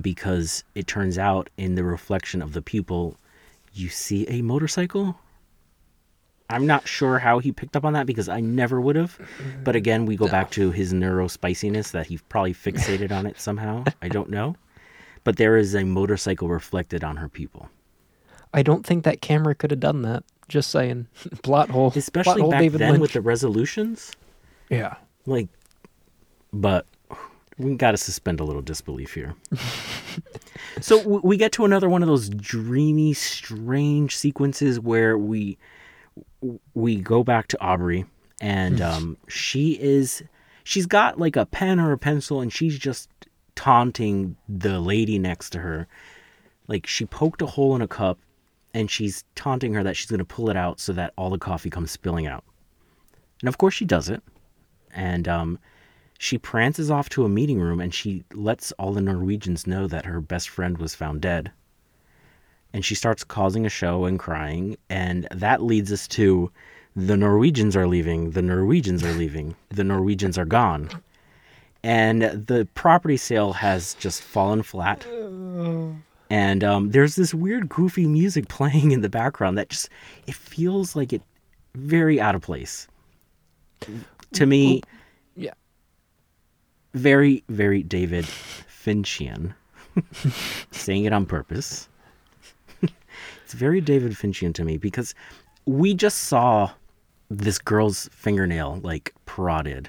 because it turns out in the reflection of the pupil, you see a motorcycle. I'm not sure how he picked up on that because I never would have. But again, we go back to his neurospiciness that he probably fixated on it somehow. I don't know. But there is a motorcycle reflected on her pupil. I don't think that camera could have done that. Just saying. Plot hole. Especially plot hole back David then Lynch. With the resolutions. Yeah. Like, but we got to suspend a little disbelief here. So we get to another one of those dreamy, strange sequences where we go back to Aubrey, and she's got like a pen or a pencil, and she's just taunting the lady next to her. Like, she poked a hole in a cup and she's taunting her that she's going to pull it out so that all the coffee comes spilling out. And of course she does it. And she prances off to a meeting room, and she lets all the Norwegians know that her best friend was found dead. And she starts causing a show and crying. And that leads us to the Norwegians are leaving. The Norwegians are leaving. The Norwegians are gone. And the property sale has just fallen flat. And there's this weird, goofy music playing in the background that just, it feels like it very out of place. To me, yeah, very, very David Finchian. Saying it on purpose. It's very David Finchian to me because we just saw this girl's fingernail like prodded.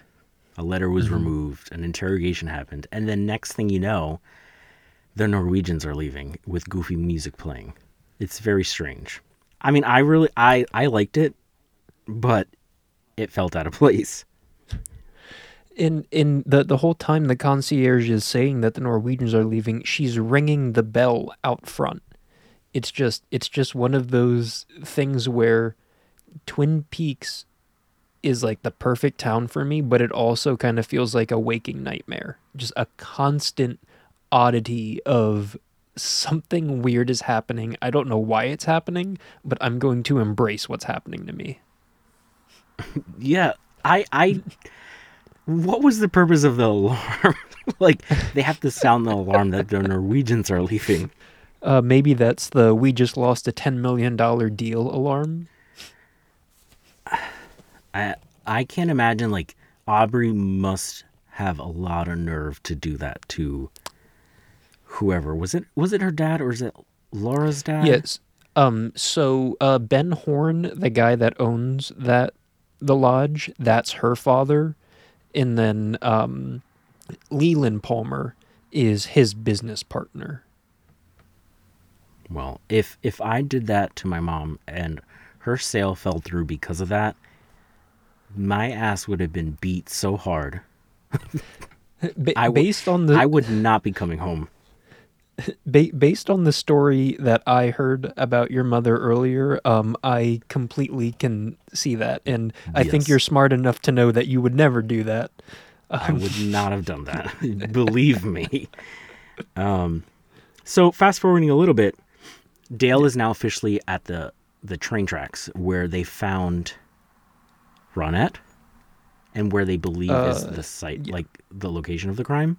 A letter was removed, an interrogation happened, and then next thing you know, the Norwegians are leaving with goofy music playing. It's very strange. I mean, I liked it, but it felt out of place. In the whole time the concierge is saying that the Norwegians are leaving, she's ringing the bell out front. It's just one of those things where Twin Peaks is like the perfect town for me, but it also kind of feels like a waking nightmare. Just a constant oddity of something weird is happening. I don't know why it's happening, but I'm going to embrace what's happening to me. Yeah, I what was the purpose of the alarm? Like, they have to sound the alarm that the Norwegians are leaving. Maybe that's the we just lost a $10 million deal alarm. I can't imagine, like, Aubrey must have a lot of nerve to do that to whoever. Was it her dad, or is it Laura's dad? Yes. So Ben Horn, the guy that owns the lodge, that's her father. And then Leland Palmer is his business partner. Well, if I did that to my mom and her sale fell through because of that, my ass would have been beat so hard. I would not be coming home. Based on the story that I heard about your mother earlier, I completely can see that, and I think you're smart enough to know that you would never do that. I would not have done that. Believe me. So fast forwarding a little bit, Dale is now officially at the train tracks where they found Ronette and where they believe is the site, like the location of the crime.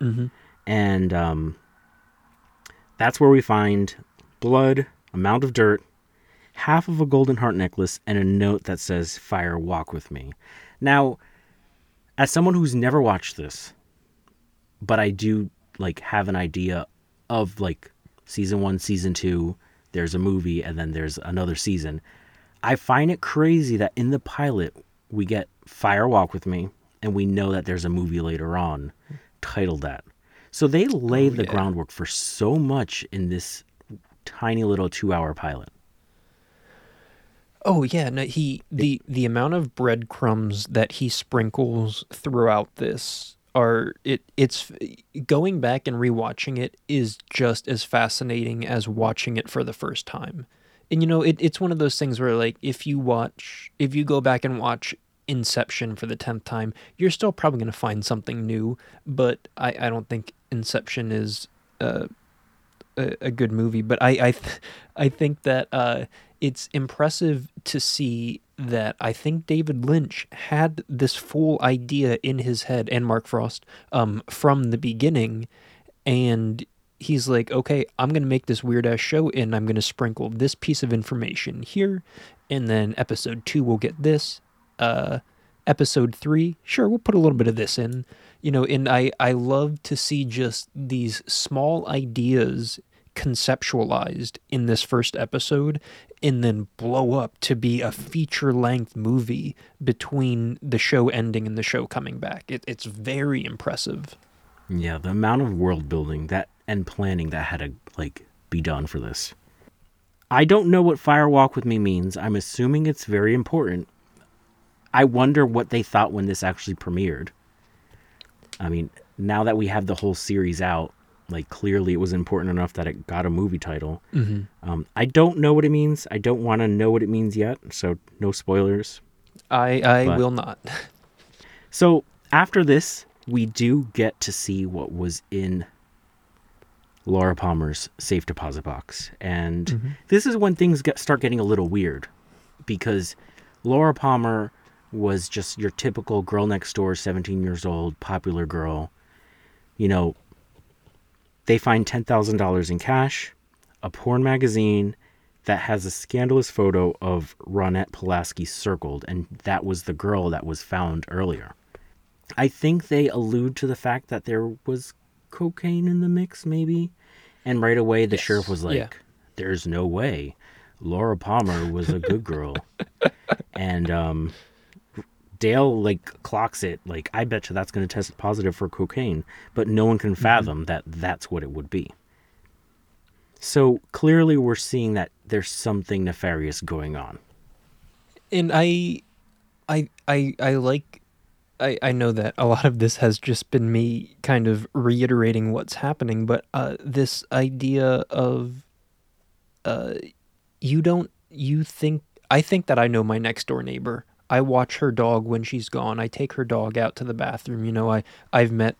Mm-hmm. And that's where we find blood, a mound of dirt, half of a golden heart necklace, and a note that says, "Fire, walk with me." Now, as someone who's never watched this, but I do like have an idea of like season 1, season 2, there's a movie, and then there's another season. I find it crazy that in the pilot, we get Fire Walk With Me, and we know that there's a movie later on titled that. So they lay the groundwork for so much in this tiny little 2-hour pilot. Oh yeah, no, the amount of breadcrumbs that he sprinkles throughout this are it's going back and rewatching it is just as fascinating as watching it for the first time. And you know, it's one of those things where like if you go back and watch Inception for the 10th time, you're still probably going to find something new, but I don't think Inception is a good movie, but I think that it's impressive to see that I think David Lynch had this full idea in his head, and Mark Frost, from the beginning, and he's like, okay, I'm going to make this weird-ass show, and I'm going to sprinkle this piece of information here, and then episode 2 will get this, episode 3, sure, we'll put a little bit of this in, you know, and I love to see just these small ideas conceptualized in this first episode and then blow up to be a feature-length movie between the show ending and the show coming back. It's very impressive. Yeah, the amount of world building that and planning that had to be done for this. I don't know what Fire Walk With Me means. I'm assuming it's very important. I wonder what they thought when this actually premiered. I mean, now that we have the whole series out, clearly it was important enough that it got a movie title. Mm-hmm. I don't know what it means. I don't want to know what it means yet, so no spoilers. I will not. So after this, we do get to see what was in Laura Palmer's safe deposit box. And mm-hmm. This is when things start getting a little weird, because Laura Palmer was just your typical girl next door, 17 years old, popular girl. You know, they find $10,000 in cash, a porn magazine that has a scandalous photo of Ronette Pulaski circled, and that was the girl that was found earlier. I think they allude to the fact that there was cocaine in the mix, maybe? And right away, the sheriff was like, yeah. There's no way. Laura Palmer was a good girl. And, Dale clocks it, I bet you that's going to test positive for cocaine, but no one can fathom mm-hmm. that's what it would be. So clearly we're seeing that there's something nefarious going on. And I know that a lot of this has just been me kind of reiterating what's happening, but this idea of I think that I know my next door neighbor. I watch her dog when she's gone. I take her dog out to the bathroom. You know, I've met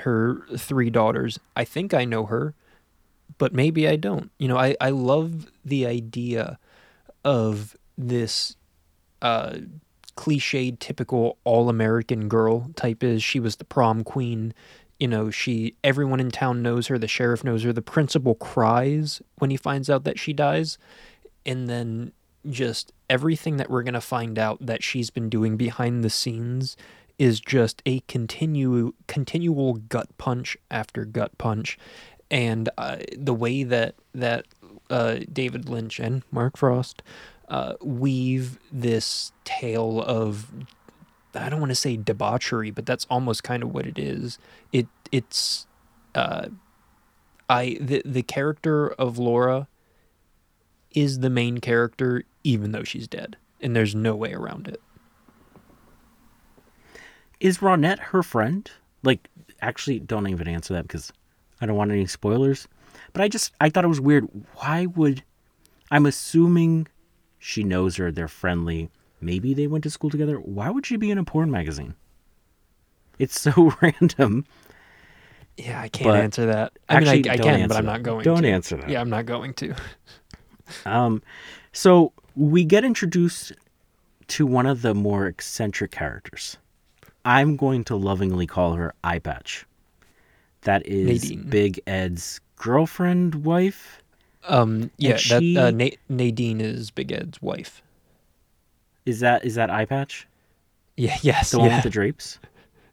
her 3 daughters. I think I know her, but maybe I don't. You know, I love the idea of this cliched, typical all-American girl type is. She was the prom queen. You know, everyone in town knows her. The sheriff knows her. The principal cries when he finds out that she dies. And then just everything that we're going to find out that she's been doing behind the scenes is just a continual gut punch after gut punch. And the way that David Lynch and Mark Frost weave this tale of, I don't want to say debauchery, but that's almost kind of what it is. The character of Laura is the main character, even though she's dead, and there's no way around it. Is Ronette her friend? Actually, don't even answer that because I don't want any spoilers. But I thought it was weird. I'm assuming she knows her, they're friendly. Maybe they went to school together. Why would she be in a porn magazine? It's so random. Yeah, I can't answer that. I can, but I'm not going to. Don't answer that. Yeah, I'm not going to. So we get introduced to one of the more eccentric characters. I'm going to lovingly call her Eye Patch. That is Nadine, Big Ed's girlfriend, wife. Nadine is Big Ed's wife. Is that Eye Patch? Yeah. Yes. The one with the drapes.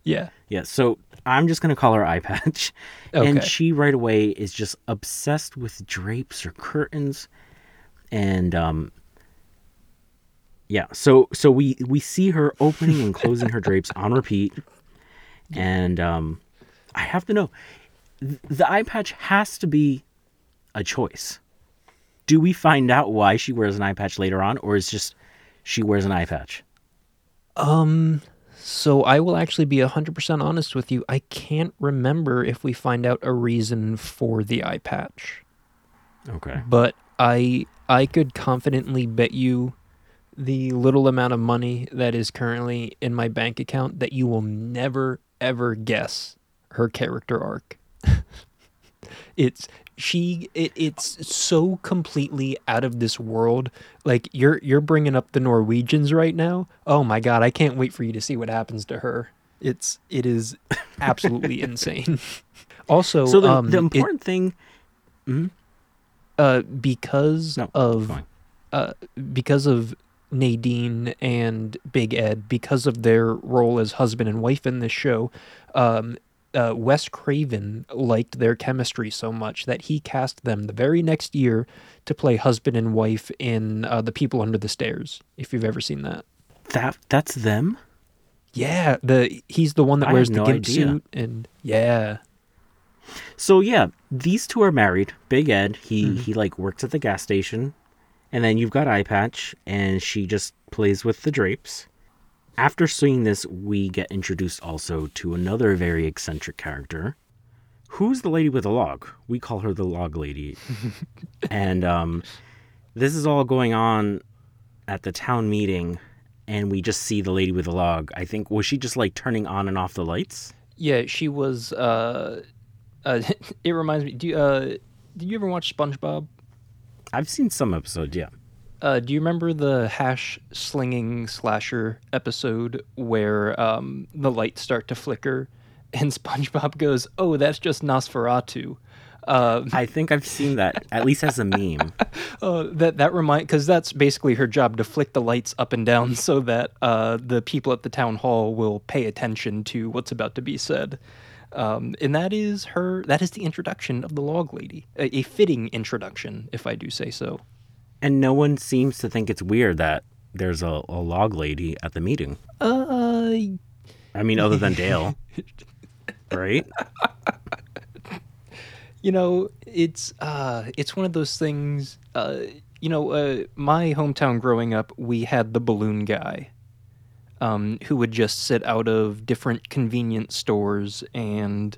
Yeah. Yeah. So I'm just going to call her Eye Patch, okay. And she right away is just obsessed with drapes or curtains. And, so we see her opening and closing her drapes on repeat. And, I have to know, the eye patch has to be a choice. Do we find out why she wears an eye patch later on, or is just she wears an eye patch? So I will actually be 100% honest with you. I can't remember if we find out a reason for the eye patch. Okay. But I could confidently bet you the little amount of money that is currently in my bank account that you will never, ever guess her character arc. It's so completely out of this world. Like, you're bringing up the Norwegians right now. Oh my God, I can't wait for you to see what happens to her. It is absolutely insane. Also, so the important thing, because of Nadine and Big Ed, because of their role as husband and wife in this show, Wes Craven liked their chemistry so much that he cast them the very next year to play husband and wife in The People Under the Stairs, if you've ever seen that. That's them? Yeah, he's the one that wears the gimp suit. And yeah. So yeah, these two are married. Big Ed, he like works at the gas station, and then you've got Eye Patch, and she just plays with the drapes. After seeing this, we get introduced also to another very eccentric character. Who's the lady with the log? We call her the log lady. And this is all going on at the town meeting, and we just see the lady with the log. I think, was she just like turning on and off the lights? Yeah, she was. It reminds me, did you ever watch SpongeBob? I've seen some episodes, yeah. Do you remember the hash-slinging slasher episode where the lights start to flicker and SpongeBob goes, "Oh, that's just Nosferatu"? I think I've seen that, at least as a meme. Because that's basically her job, to flick the lights up and down so that the people at the town hall will pay attention to what's about to be said. And that is the introduction of the log lady. A fitting introduction, if I do say so. And no one seems to think it's weird that there's a log lady at the meeting. I mean, other than Dale, right? You know, it's one of those things. My hometown growing up, we had the balloon guy, who would just sit out of different convenience stores, and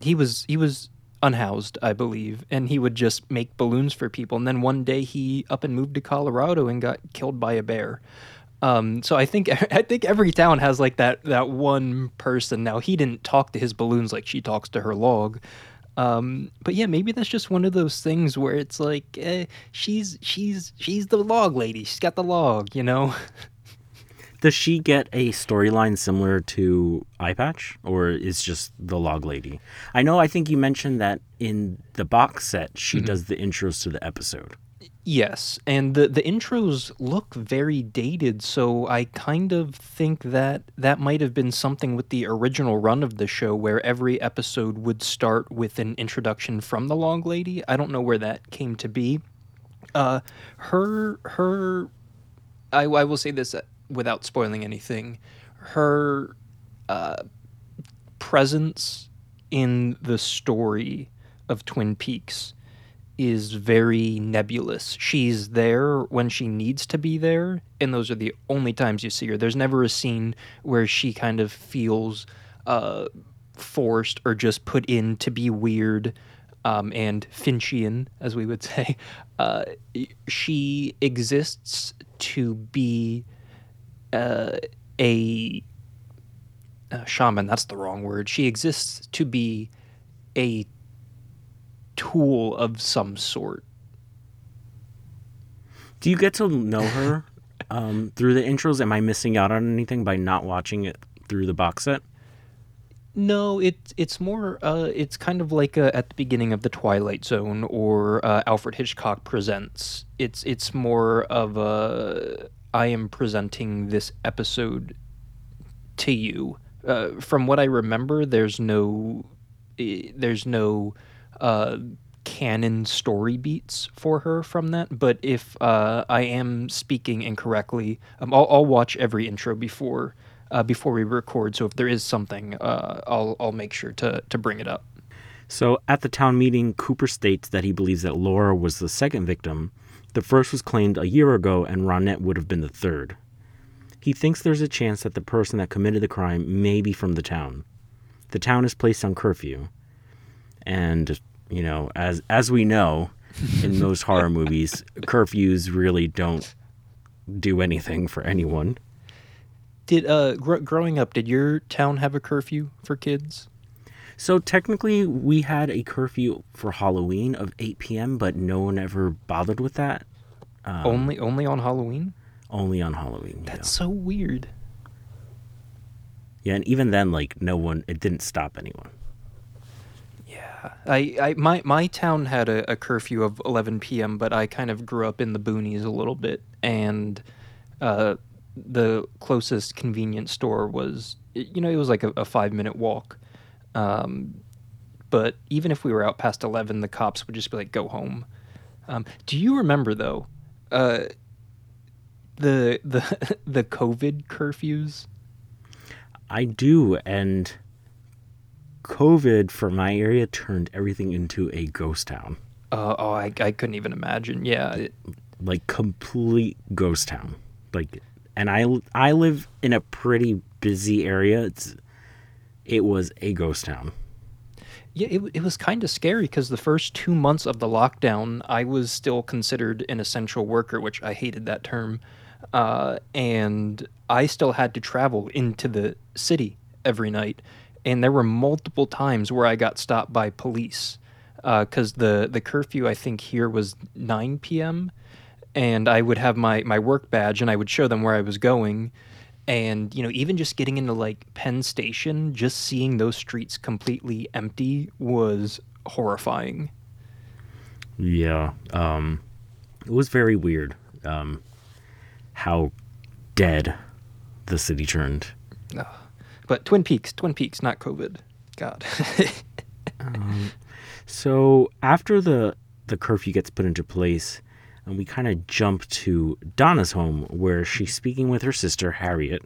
he was unhoused, I believe, and he would just make balloons for people. And then one day he up and moved to Colorado and got killed by a bear. So I think every town has like that one person. Now, he didn't talk to his balloons like she talks to her log. But yeah, maybe that's just one of those things where it's like, she's the log lady. She's got the log, you know. Does she get a storyline similar to Eye Patch, or is just the log lady? I think you mentioned that in the box set, she does the intros to the episode. Yes, and the intros look very dated, so I kind of think that might have been something with the original run of the show where every episode would start with an introduction from the log lady. I don't know where that came to be. I will say this, without spoiling anything, her presence in the story of Twin Peaks is very nebulous. She's there when she needs to be there, and those are the only times you see her. There's never a scene where she kind of feels forced or just put in to be weird and Finchian, as we would say. She exists to be a shaman, that's the wrong word. She exists to be a tool of some sort. Do you get to know her through the intros? Am I missing out on anything by not watching it through the box set? No, it's more, it's kind of like at the beginning of The Twilight Zone or Alfred Hitchcock Presents. It's more of a, I am presenting this episode to you. From what I remember, there's no canon story beats for her from that. But if I am speaking incorrectly, I'll watch every intro before we record. So if there is something, I'll make sure to bring it up. So at the town meeting, Cooper states that he believes that Laura was the second victim, The first was claimed a year ago, and Ronette would have been the third. He thinks there's a chance that the person that committed the crime may be from the town. The town is placed on curfew. And, you know, as we know, in most horror movies, curfews really don't do anything for anyone. Did growing up, did your town have a curfew for kids? So technically, we had a curfew for Halloween of 8 p.m., but no one ever bothered with that. Only on Halloween? Only on Halloween. That's so weird. Yeah, and even then, like, no one, it didn't stop anyone. Yeah. My town had a curfew of 11 p.m., but I kind of grew up in the boonies a little bit, and the closest convenience store was, you know, it was like a 5-minute walk. But even if we were out past 11, the cops would just be like, go home. Do you remember though, the COVID curfews? I do. And COVID for my area turned everything into a ghost town. I couldn't even imagine. Yeah. Like complete ghost town. Like, and I live in a pretty busy area. It was a ghost town. Yeah, it was kind of scary because the first 2 months of the lockdown, I was still considered an essential worker, which I hated that term. And I still had to travel into the city every night. And there were multiple times where I got stopped by police because the curfew, I think, here was 9 p.m. And I would have my work badge and I would show them where I was going. And, you know, even just getting into, like, Penn Station, just seeing those streets completely empty was horrifying. Yeah. It was very weird how dead the city turned. But Twin Peaks, not COVID. God. So after the curfew gets put into place... And we kind of jump to Donna's home where she's speaking with her sister, Harriet,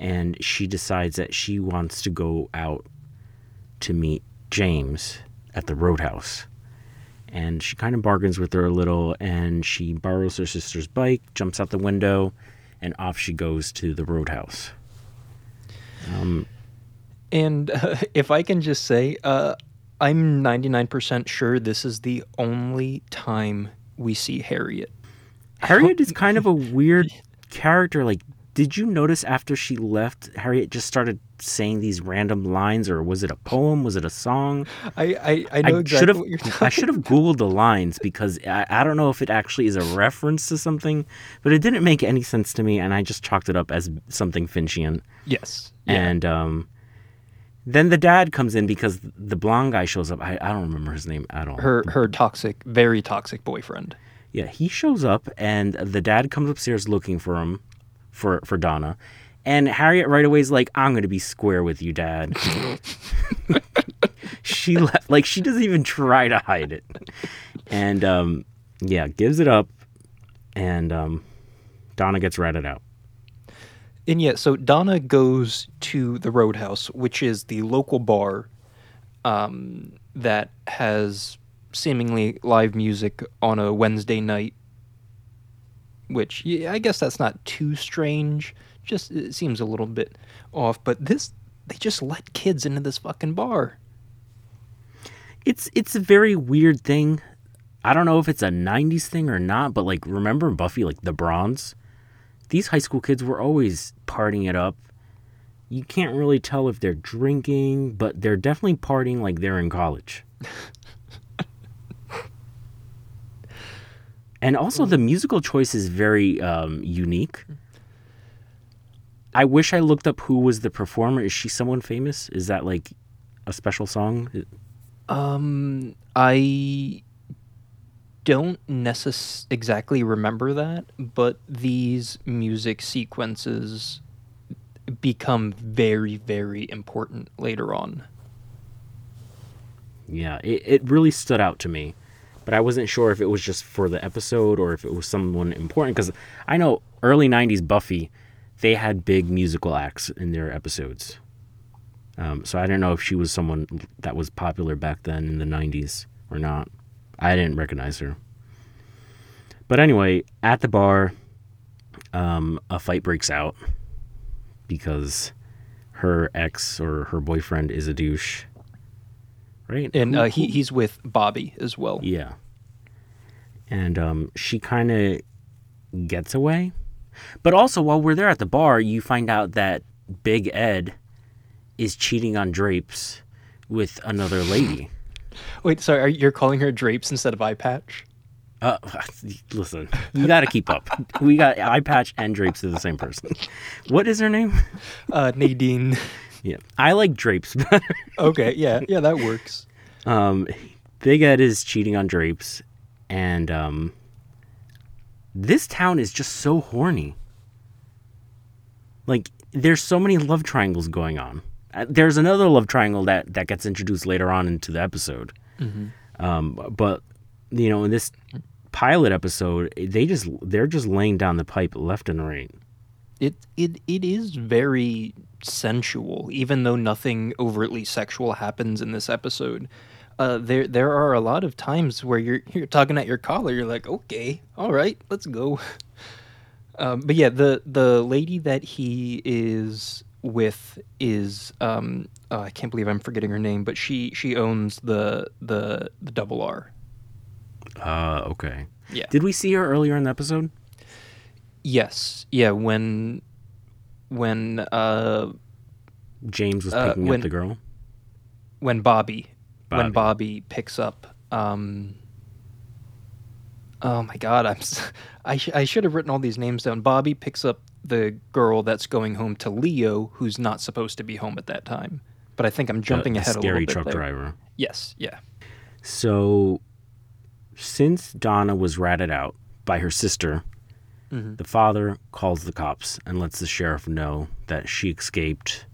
and she decides that she wants to go out to meet James at the roadhouse. And she kind of bargains with her a little, and she borrows her sister's bike, jumps out the window, and off she goes to the roadhouse. And if I can just say, I'm 99% sure this is the only time we see Harriet. Harriet is kind of a weird character. Like, did you notice after she left, Harriet just started saying these random lines, or was it a poem? Was it a song? I know exactly what you're talking about. I should have Googled the lines because I don't know if it actually is a reference to something, but it didn't make any sense to me, and I just chalked it up as something Finchian. Yes. Yeah. And then the dad comes in because the blonde guy shows up. I don't remember his name at all. Her toxic, very toxic boyfriend. Yeah, he shows up, and the dad comes upstairs looking for him, for Donna. And Harriet right away is like, I'm going to be square with you, Dad. She left. Like, she doesn't even try to hide it. And, yeah, gives it up, and Donna gets ratted out. And yeah, so Donna goes to the Roadhouse, which is the local bar that has seemingly live music on a Wednesday night, which I guess that's not too strange. Just it seems a little bit off, but they just let kids into this fucking bar. It's a very weird thing. I don't know if it's a 90s thing or not, but like remember Buffy, like the Bronze? These high school kids were always partying it up. You can't really tell if they're drinking, but they're definitely partying like they're in college. And also the musical choice is very unique. I wish I looked up who was the performer. Is she someone famous? Is that like a special song? I don't exactly remember that, but these music sequences become very, very important later on. Yeah, it really stood out to me, but I wasn't sure if it was just for the episode or if it was someone important, because I know early 90s Buffy, they had big musical acts in their episodes. So I don't know if she was someone that was popular back then in the 90s or not. I didn't recognize her. But anyway, at the bar, a fight breaks out because her ex or her boyfriend is a douche, right? And he's with Bobby as well. Yeah. And she kind of gets away. But also, while we're there at the bar, you find out that Big Ed is cheating on Drapes with another lady. Wait, sorry, you're calling her Drapes instead of Eye Patch? Listen, you got to keep up. We got Eye Patch and Drapes are the same person. What is her name? Nadine. Yeah, I like Drapes better. Okay, yeah, that works. Big Ed is cheating on Drapes, and this town is just so horny. Like, there's so many love triangles going on. There's another love triangle that gets introduced later on into the episode. Mm-hmm. But, you know, in this pilot episode, they're just laying down the pipe left and right. It is very sensual, even though nothing overtly sexual happens in this episode. There are a lot of times where you're tugging at your collar. You're like, okay, all right, let's go. But yeah, the lady that he is with is I can't believe I'm forgetting her name, but she owns the Double R. Okay. Yeah. Did we see her earlier in the episode? Yes. Yeah. When James was picking up the girl. When Bobby picks up, oh my God, I should have written all these names down. Bobby picks up the girl that's going home to Leo, who's not supposed to be home at that time. But I think I'm jumping ahead a little bit. The scary truck driver. Yes, yeah. So, since Donna was ratted out by her sister, mm-hmm. the father calls the cops and lets the sheriff know that she escaped,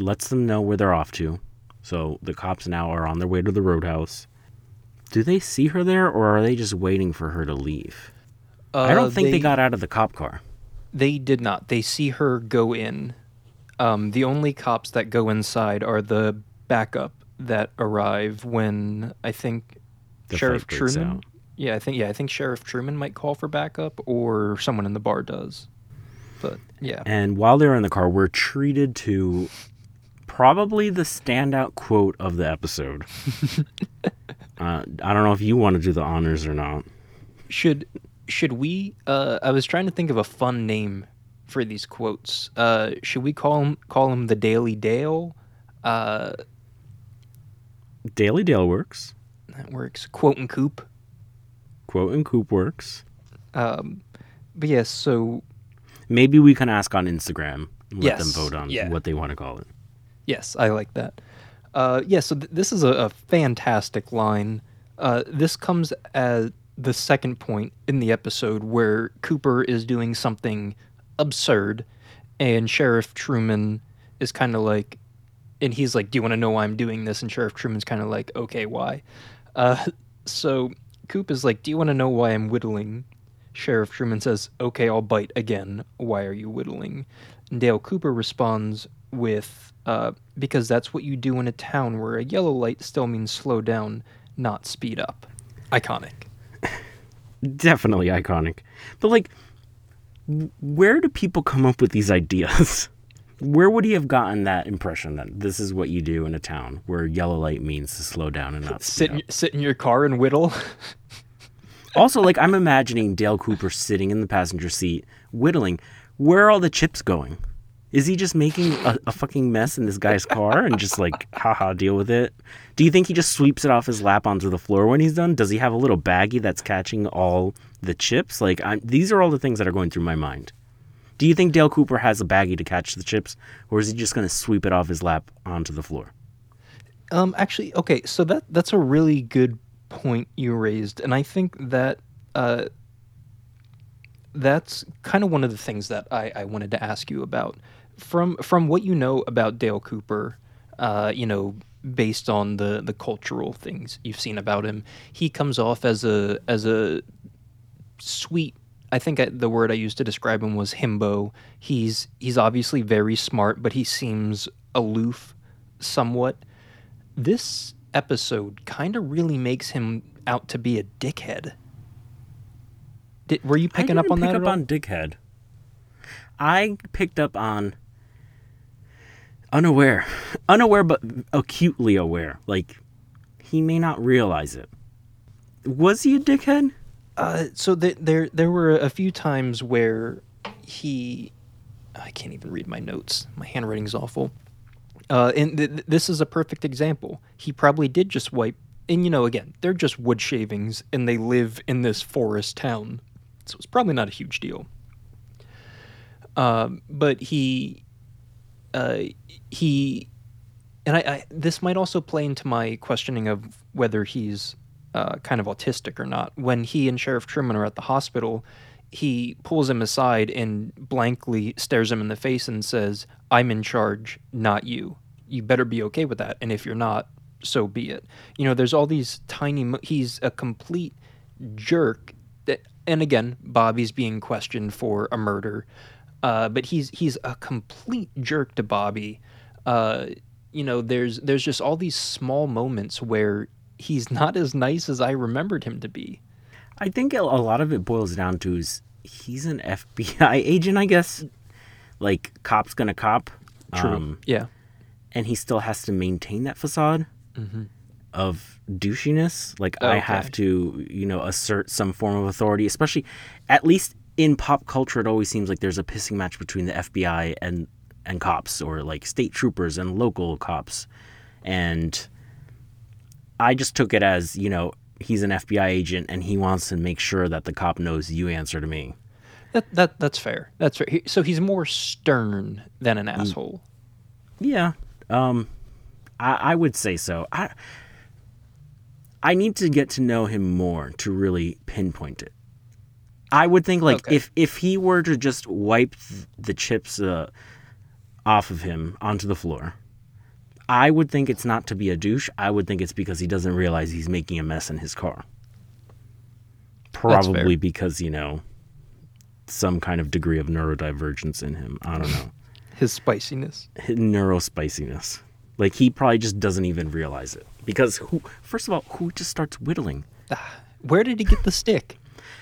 lets them know where they're off to. So the cops now are on their way to the roadhouse. Do they see her there, or are they just waiting for her to leave? I don't think they got out of the cop car. They did not. They see her go in. The only cops that go inside are the backup that arrive when I think Sheriff Truman. I think Sheriff Truman might call for backup, or someone in the bar does. But yeah. And while they're in the car, we're treated to probably the standout quote of the episode. I don't know if you want to do the honors or not. Should we? I was trying to think of a fun name for these quotes. Should we call him the Daily Dale? Daily Dale works. That works. Quote and Coop. Quote and Coop works. But yes, yeah, so maybe we can ask on Instagram. And let them vote on what they want to call it. Yes, I like that. So this is a fantastic line. This comes at the second point in the episode where Cooper is doing something absurd, and Sheriff Truman is kind of like, and he's like, do you want to know why I'm doing this? And Sheriff Truman's kind of like, okay, why? So Coop is like, do you want to know why I'm whittling? Sheriff Truman says, okay, I'll bite again. Why are you whittling? And Dale Cooper responds with, because that's what you do in a town where a yellow light still means slow down, not speed up. Iconic. Definitely iconic. But, like, where do people come up with these ideas? Where would he have gotten that impression that this is what you do in a town where yellow light means to slow down and not speed up? Sit in your car and whittle? Also, like, I'm imagining Dale Cooper sitting in the passenger seat, whittling. Where are all the chips going? Is he just making a fucking mess in this guy's car and just like, haha, deal with it? Do you think he just sweeps it off his lap onto the floor when he's done? Does he have a little baggie that's catching all the chips? Like, these are all the things that are going through my mind. Do you think Dale Cooper has a baggie to catch the chips, or is he just going to sweep it off his lap onto the floor? Actually, okay, so that's a really good point you raised, and I think that that's kind of one of the things that I wanted to ask you about. From what you know about Dale Cooper, you know, based on the cultural things you've seen about him, he comes off as a sweet. I think the word I used to describe him was himbo. He's obviously very smart, but he seems aloof somewhat. This episode kind of really makes him out to be a dickhead. Were you picking up on that at all? I didn't pick up on Dickhead. I picked up on unaware. Unaware, but acutely aware. Like, he may not realize it. Was he a dickhead? So there were a few times where he... I can't even read my notes. My handwriting's awful. And this is a perfect example. He probably did just wipe. And, you know, again, they're just wood shavings, and they live in this forest town. So it's probably not a huge deal. But he, and I, this might also play into my questioning of whether he's kind of autistic or not. When he and Sheriff Truman are at the hospital, he pulls him aside and blankly stares him in the face and says, "I'm in charge, not you. You better be okay with that. And if you're not, so be it." You know, there's all these tiny... he's a complete jerk. And again, Bobby's being questioned for a murder. But he's a complete jerk to Bobby. You know, there's just all these small moments where he's not as nice as I remembered him to be. I think a lot of it boils down to is he's an FBI agent, I guess. Like, cop's gonna cop. True, yeah. And he still has to maintain that facade. Mm-hmm. Of douchiness. Like, okay. I have to, you know, assert some form of authority, especially, at least in pop culture, it always seems like there's a pissing match between the FBI and cops, or like state troopers and local cops. And I just took it as, you know, he's an FBI agent and he wants to make sure that the cop knows you answer to me. That's fair. That's fair. So he's more stern than an asshole. Yeah. I would say so. I need to get to know him more to really pinpoint it. I would think, like, okay, if he were to just wipe the chips off of him onto the floor, I would think it's not to be a douche. I would think it's because he doesn't realize he's making a mess in his car. Probably because, you know, some kind of degree of neurodivergence in him. I don't know. His spiciness. His neurospiciness. Like, he probably just doesn't even realize it. Because, first of all, who just starts whittling? Where did he get the stick?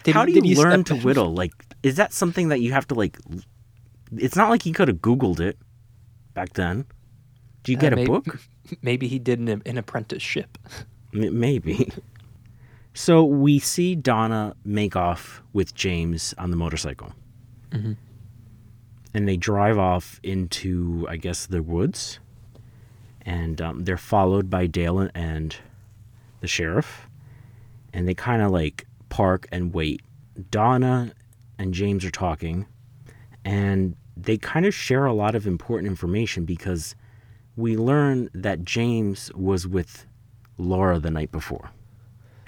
How did you learn to whittle? Like, is that something that you have to, like... It's not like he could have Googled it back then. Do you get a book? Maybe he did an apprenticeship. Maybe. So we see Donna make off with James on the motorcycle. Mm-hmm. And they drive off into, I guess, the woods. And they're followed by Dale and the sheriff. And they kind of, like, park and wait. Donna and James are talking. And they kind of share a lot of important information, because we learn that James was with Laura the night before.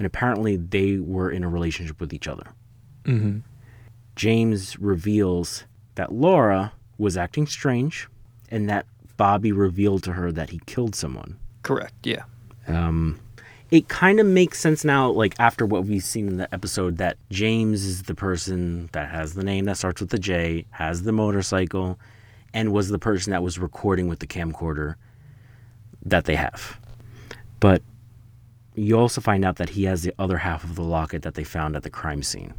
And apparently they were in a relationship with each other. Mm-hmm. James reveals that Laura was acting strange and that Bobby revealed to her that he killed someone. Correct, yeah. It kind of makes sense now, like, after what we've seen in the episode, that James is the person that has the name that starts with a J, has the motorcycle, and was the person that was recording with the camcorder that they have. But you also find out that he has the other half of the locket that they found at the crime scene.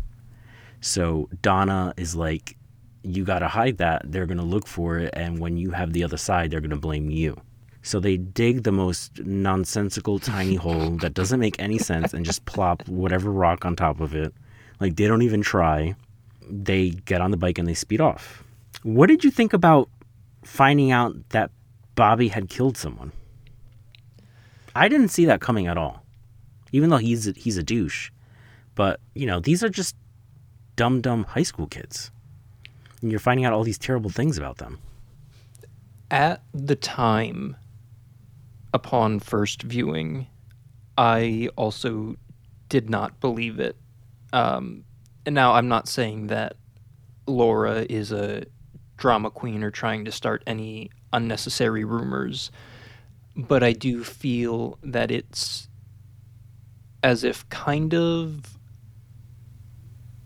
So Donna is like, you got to hide that. They're going to look for it. And when you have the other side, they're going to blame you. So they dig the most nonsensical tiny hole that doesn't make any sense and just plop whatever rock on top of it. Like, they don't even try. They get on the bike and they speed off. What did you think about finding out that Bobby had killed someone? I didn't see that coming at all, even though he's a douche. But, you know, these are just dumb high school kids. And you're finding out all these terrible things about them. At the time, upon first viewing, I also did not believe it. And now I'm not saying that Laura is a drama queen or trying to start any unnecessary rumors, but I do feel that it's as if kind of,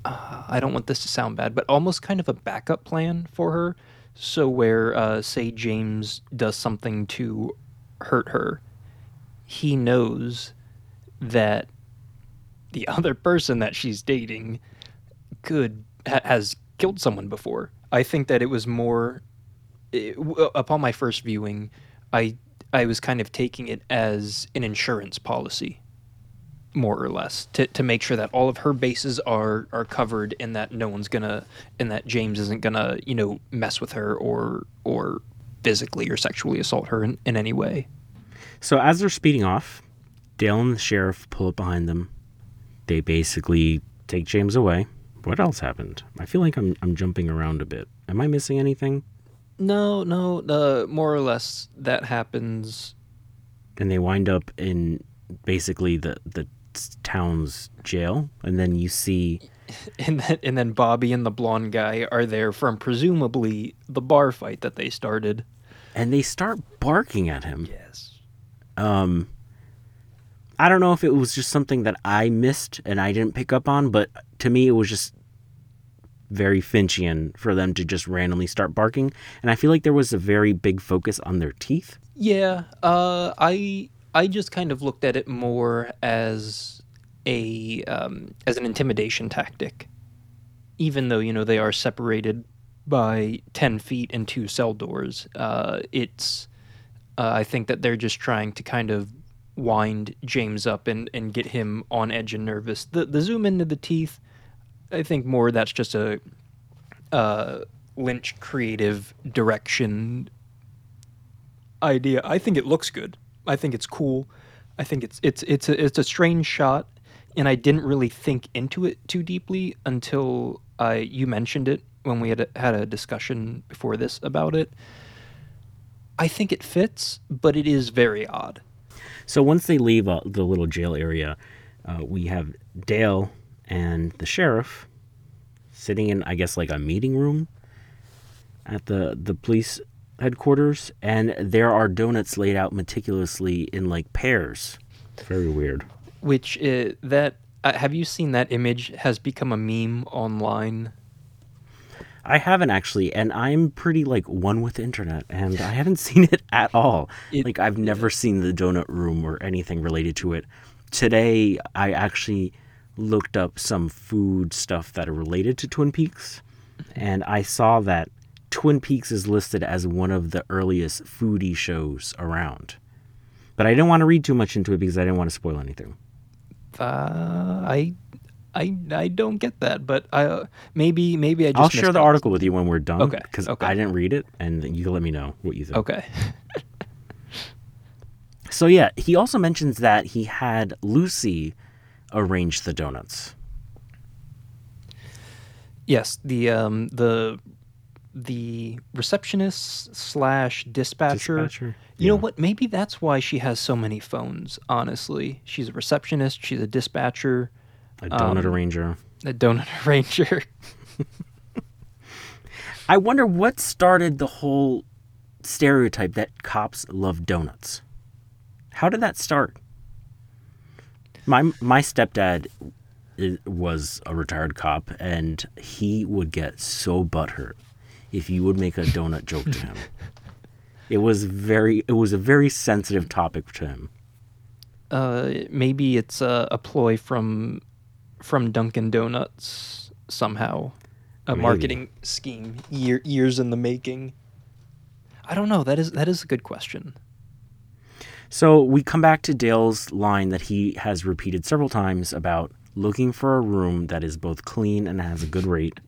I don't want this to sound bad, but almost kind of a backup plan for her. So where, say James does something to hurt her, he knows that the other person that she's dating has killed someone before. I think that it was more, upon my first viewing, I was kind of taking it as an insurance policy, more or less, to make sure that all of her bases are covered and that no one's gonna, and that James isn't gonna, you know, mess with her or physically or sexually assault her in any way. So as they're speeding off, Dale and the sheriff pull up behind them. They basically take James away. What else happened? I feel like I'm jumping around a bit. Am I missing anything? No. More or less, that happens. And they wind up in basically the town's jail, and then you see, and then Bobby and the blonde guy are there from presumably the bar fight that they started, and they start barking at him. Yes. I don't know if it was just something that I missed and I didn't pick up on, but to me it was just very Finchian for them to just randomly start barking. And I feel like there was a very big focus on their teeth. Yeah, I just kind of looked at it more as a as an intimidation tactic. Even though, you know, they are separated by 10 feet and 2 cell doors, I think that they're just trying to kind of wind James up and get him on edge and nervous. The zoom into the teeth, I think more that's just a Lynch creative direction idea. I think it looks good. I think it's cool. I think it's a strange shot, and I didn't really think into it too deeply until you mentioned it when we had a discussion before this about it. I think it fits, but it is very odd. So once they leave the little jail area, we have Dale and the sheriff sitting in, I guess, like a meeting room at the police headquarters, and there are donuts laid out meticulously in, like, pairs. Very weird. Which, have you seen that image has become a meme online? I haven't actually, and I'm pretty, like, one with the internet, and I haven't seen it at all. I've never seen the donut room or anything related to it. Today, I actually looked up some food stuff that are related to Twin Peaks, and I saw that Twin Peaks is listed as one of the earliest foodie shows around. But I didn't want to read too much into it because I didn't want to spoil anything. I don't get that, but maybe I just I'll share the article with you when we're done, because I didn't read it, and you can let me know what you think. Okay. So yeah, he also mentions that he had Lucy arrange the donuts. Yes, the receptionist / dispatcher. You know what? Maybe that's why she has so many phones, honestly. She's a receptionist. She's a dispatcher. A donut arranger. A donut arranger. I wonder what started the whole stereotype that cops love donuts. How did that start? My stepdad was a retired cop, and he would get so butthurt if you would make a donut joke to him. It was a very sensitive topic to him. Maybe it's a ploy from Dunkin' Donuts somehow, marketing scheme years in the making. I don't know. That is a good question. So we come back to Dale's line that he has repeated several times about looking for a room that is both clean and has a good rate.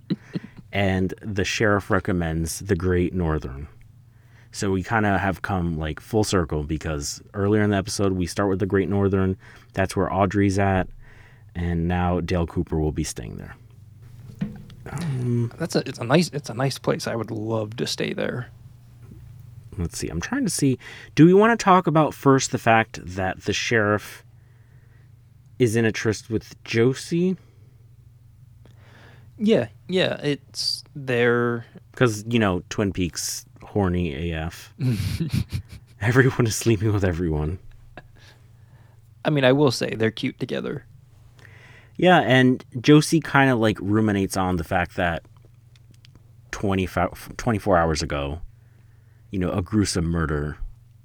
And the sheriff recommends the Great Northern. So we kind of have come like full circle, because earlier in the episode, we start with the Great Northern. That's where Audrey's at. And now Dale Cooper will be staying there. It's a nice place. I would love to stay there. Let's see. I'm trying to see. Do we want to talk about first the fact that the sheriff is in a tryst with Josie? Yeah. It's there. Because, you know, Twin Peaks, horny AF. Everyone is sleeping with everyone. I mean, I will say they're cute together. Yeah, and Josie kind of like ruminates on the fact that 24 hours ago, you know, a gruesome murder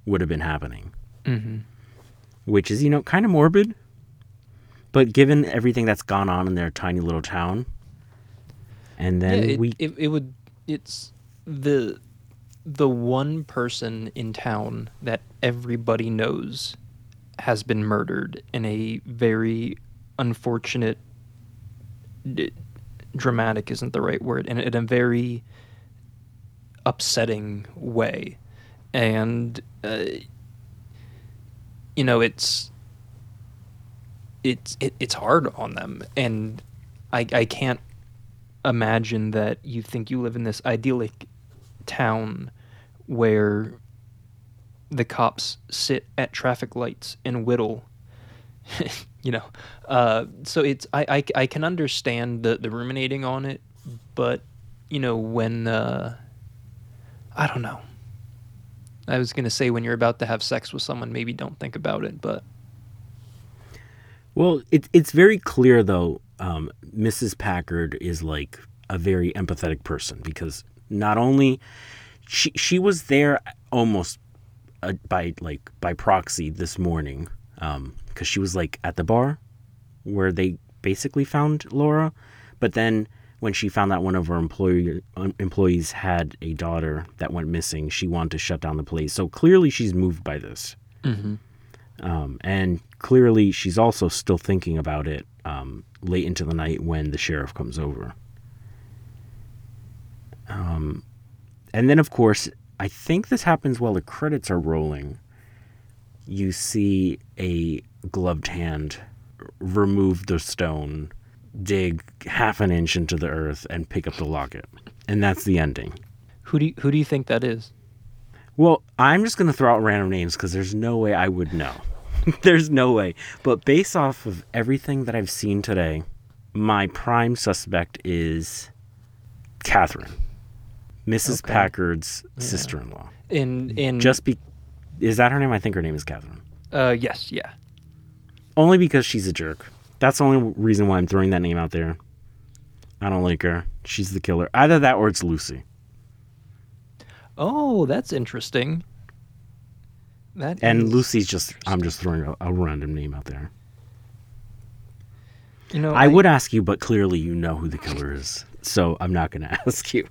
would have been happening. Mm-hmm. Which is, you know, kind of morbid. But given everything that's gone on in their tiny little town, And then it's the one person in town that everybody knows has been murdered in a very unfortunate, dramatic isn't the right word, and in a very upsetting way. And it's hard on them, and I can't imagine that you think you live in this idyllic town where the cops sit at traffic lights and whittle, so it's, I can understand the ruminating on it, but when I don't know. I was going to say when you're about to have sex with someone, maybe don't think about it, but. Well, it's very clear, though, Mrs. Packard is like a very empathetic person, because not only she was there almost by proxy this morning, because she was like at the bar where they basically found Laura. But then when she found out one of her employees had a daughter that went missing, she wanted to shut down the place. So clearly she's moved by this. Mm-hmm. And clearly she's also still thinking about it late into the night when the sheriff comes over. And then, of course, I think this happens while the credits are rolling. You see a gloved hand remove the stone, dig half an inch into the earth, and pick up the locket. And that's the ending. Who do you think that is? Well, I'm just going to throw out random names because there's no way I would know. There's no way. But based off of everything that I've seen today, my prime suspect is Catherine, Mrs. Packard's sister-in-law. Is that her name? I think her name is Catherine. Yes, yeah. Only because she's a jerk. That's the only reason why I'm throwing that name out there. I don't like her. She's the killer. Either that or it's Lucy. Oh, that's interesting. Lucy's just... I'm just throwing a random name out there. I would ask you, but clearly you know who the killer is, so I'm not going to ask you.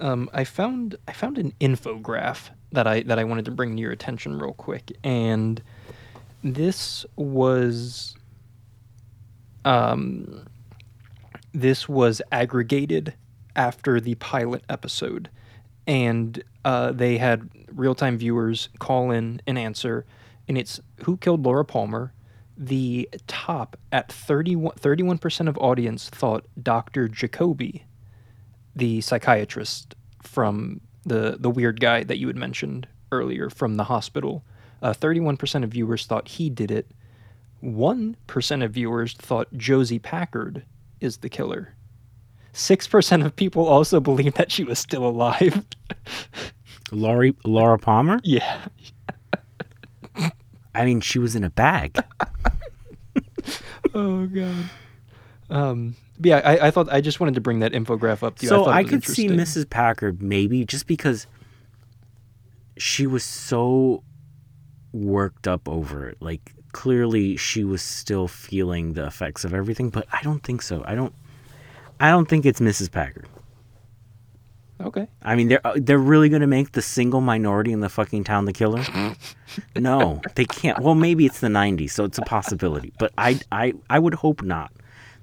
I found an infographic that I wanted to bring to your attention real quick, and this was aggregated after the pilot episode, and they had real-time viewers call in and answer, and it's who killed Laura Palmer. The top at 31% of audience thought Dr. Jacoby, the psychiatrist from the weird guy that you had mentioned earlier from the hospital. 31% of viewers thought he did it. 1% of viewers thought Josie Packard is the killer. 6% of people also believe that she was still alive. Laura Palmer? Yeah. I mean, she was in a bag. Oh, God. Yeah, I thought I just wanted to bring that infographic up to you. So I could see Mrs. Packard maybe just because she was so worked up over it. Like, clearly she was still feeling the effects of everything, but I don't think so. I don't think it's Mrs. Packard. Okay. I mean, they're really going to make the single minority in the fucking town the killer? No, they can't. Well, maybe it's the 90s, so it's a possibility. But I would hope not,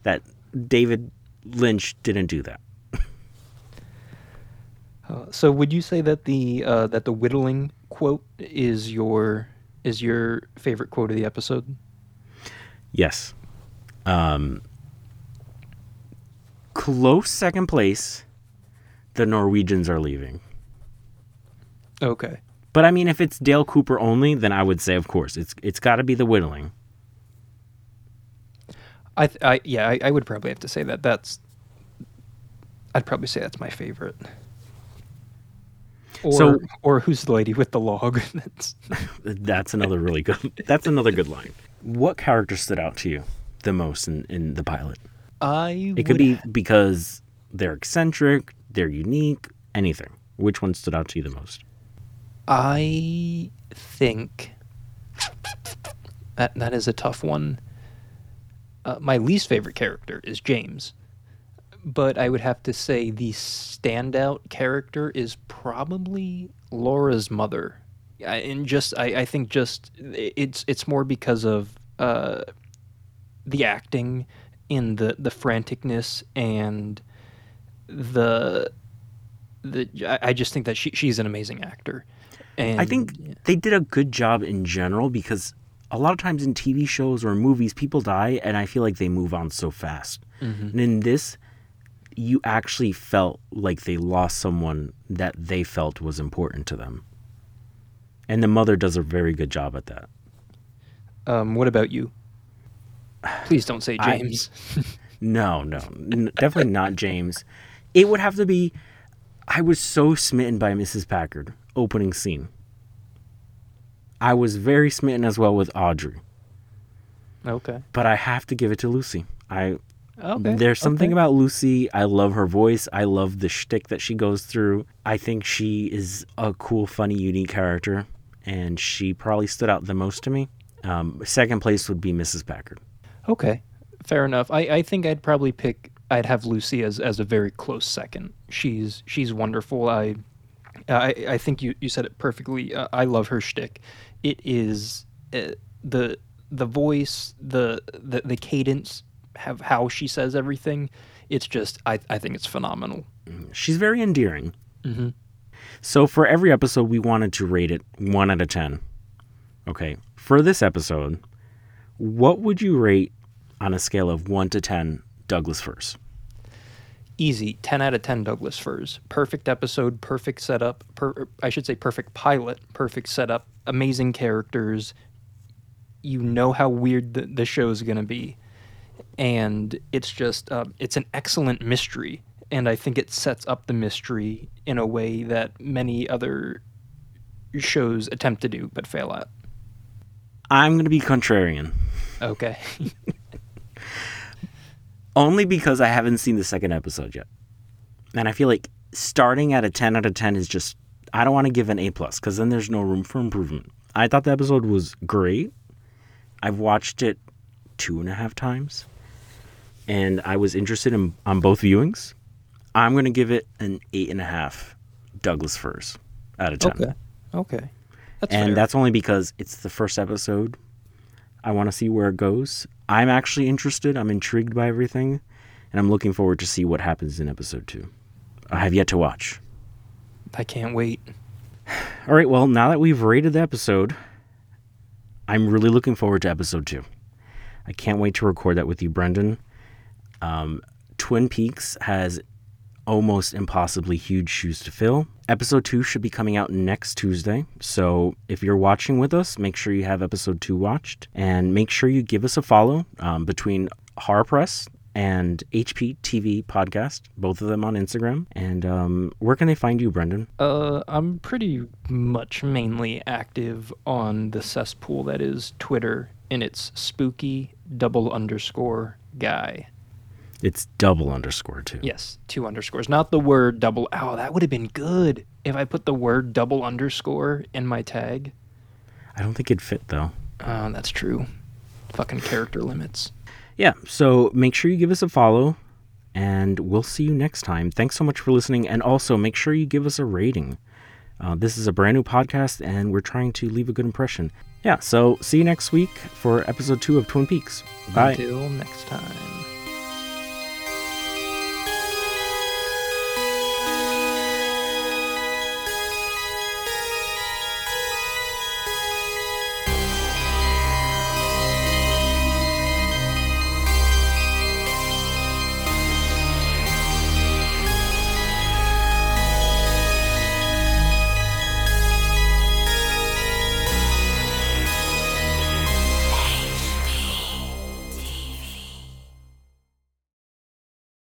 that David Lynch didn't do that. So would you say that the whittling quote is your favorite quote of the episode? Yes. Close second place, the Norwegians are leaving. Okay. But I mean, if it's Dale Cooper only, then I would say, of course, it's got to be the whittling. I would probably have to say that. I'd probably say that's my favorite. Or who's the lady with the log? That's another really good. That's another good line. What character stood out to you the most in the pilot? Because they're eccentric, they're unique, anything. Which one stood out to you the most? I think that is a tough one. My least favorite character is James. But I would have to say the standout character is probably Laura's mother. And just I think just it's more because of the acting in the franticness and the I just think that she's an amazing actor. And I think they did a good job in general, because a lot of times in TV shows or movies, people die, and I feel like they move on so fast. Mm-hmm. And in this, you actually felt like they lost someone that they felt was important to them. And the mother does a very good job at that. What about you? Please don't say James. No, definitely not James. It would have to be, I was so smitten by Mrs. Packard. Opening scene. I was very smitten as well with Audrey. Okay. But I have to give it to Lucy. There's something about Lucy. I love her voice. I love the shtick that she goes through. I think she is a cool, funny, unique character, and she probably stood out the most to me. Second place would be Mrs. Packard. Okay, fair enough. I think I'd probably pick. I'd have Lucy as a very close second. She's wonderful. I think you said it perfectly. I love her shtick. It is the voice, the cadence. Have how she says everything. It's just I think it's phenomenal. She's very endearing. Mm-hmm. So for every episode, we wanted to rate it 1 out of 10. Okay, for this episode, what would you rate on a scale of 1 to 10? Douglas firs. Easy, 10 out of 10. Douglas firs. Perfect episode, perfect setup. I should say perfect pilot, perfect setup. Amazing characters. You know how weird the show is going to be. And it's just, it's an excellent mystery. And I think it sets up the mystery in a way that many other shows attempt to do but fail at. I'm going to be contrarian. Okay. Only because I haven't seen the second episode yet. And I feel like starting at a 10 out of 10 is just, I don't want to give an A+, because then there's no room for improvement. I thought the episode was great. I've watched it 2.5 times. And I was interested on both viewings. I'm going to give it an 8.5 Douglas firs out of 10. Okay. That's only because it's the first episode. I want to see where it goes. I'm actually interested. I'm intrigued by everything. And I'm looking forward to see what happens in episode 2. I have yet to watch. I can't wait. All right. Well, now that we've rated the episode, I'm really looking forward to episode 2. I can't wait to record that with you, Brendan. Twin Peaks has almost impossibly huge shoes to fill. Episode 2 should be coming out next Tuesday. So if you're watching with us, make sure you have episode 2 watched. And make sure you give us a follow between Horror Press and HPTV Podcast, both of them on Instagram. And where can they find you, Brendan? I'm pretty much mainly active on the cesspool that is Twitter. And it's spooky _guy. It's _2. Yes, 2 underscores. Not the word double. Oh, that would have been good if I put the word __ in my tag. I don't think it'd fit, though. That's true. Fucking character limits. Yeah, so make sure you give us a follow, and we'll see you next time. Thanks so much for listening, and also make sure you give us a rating. This is a brand new podcast, and we're trying to leave a good impression. Yeah, so see you next week for episode 2 of Twin Peaks. Bye. Until next time.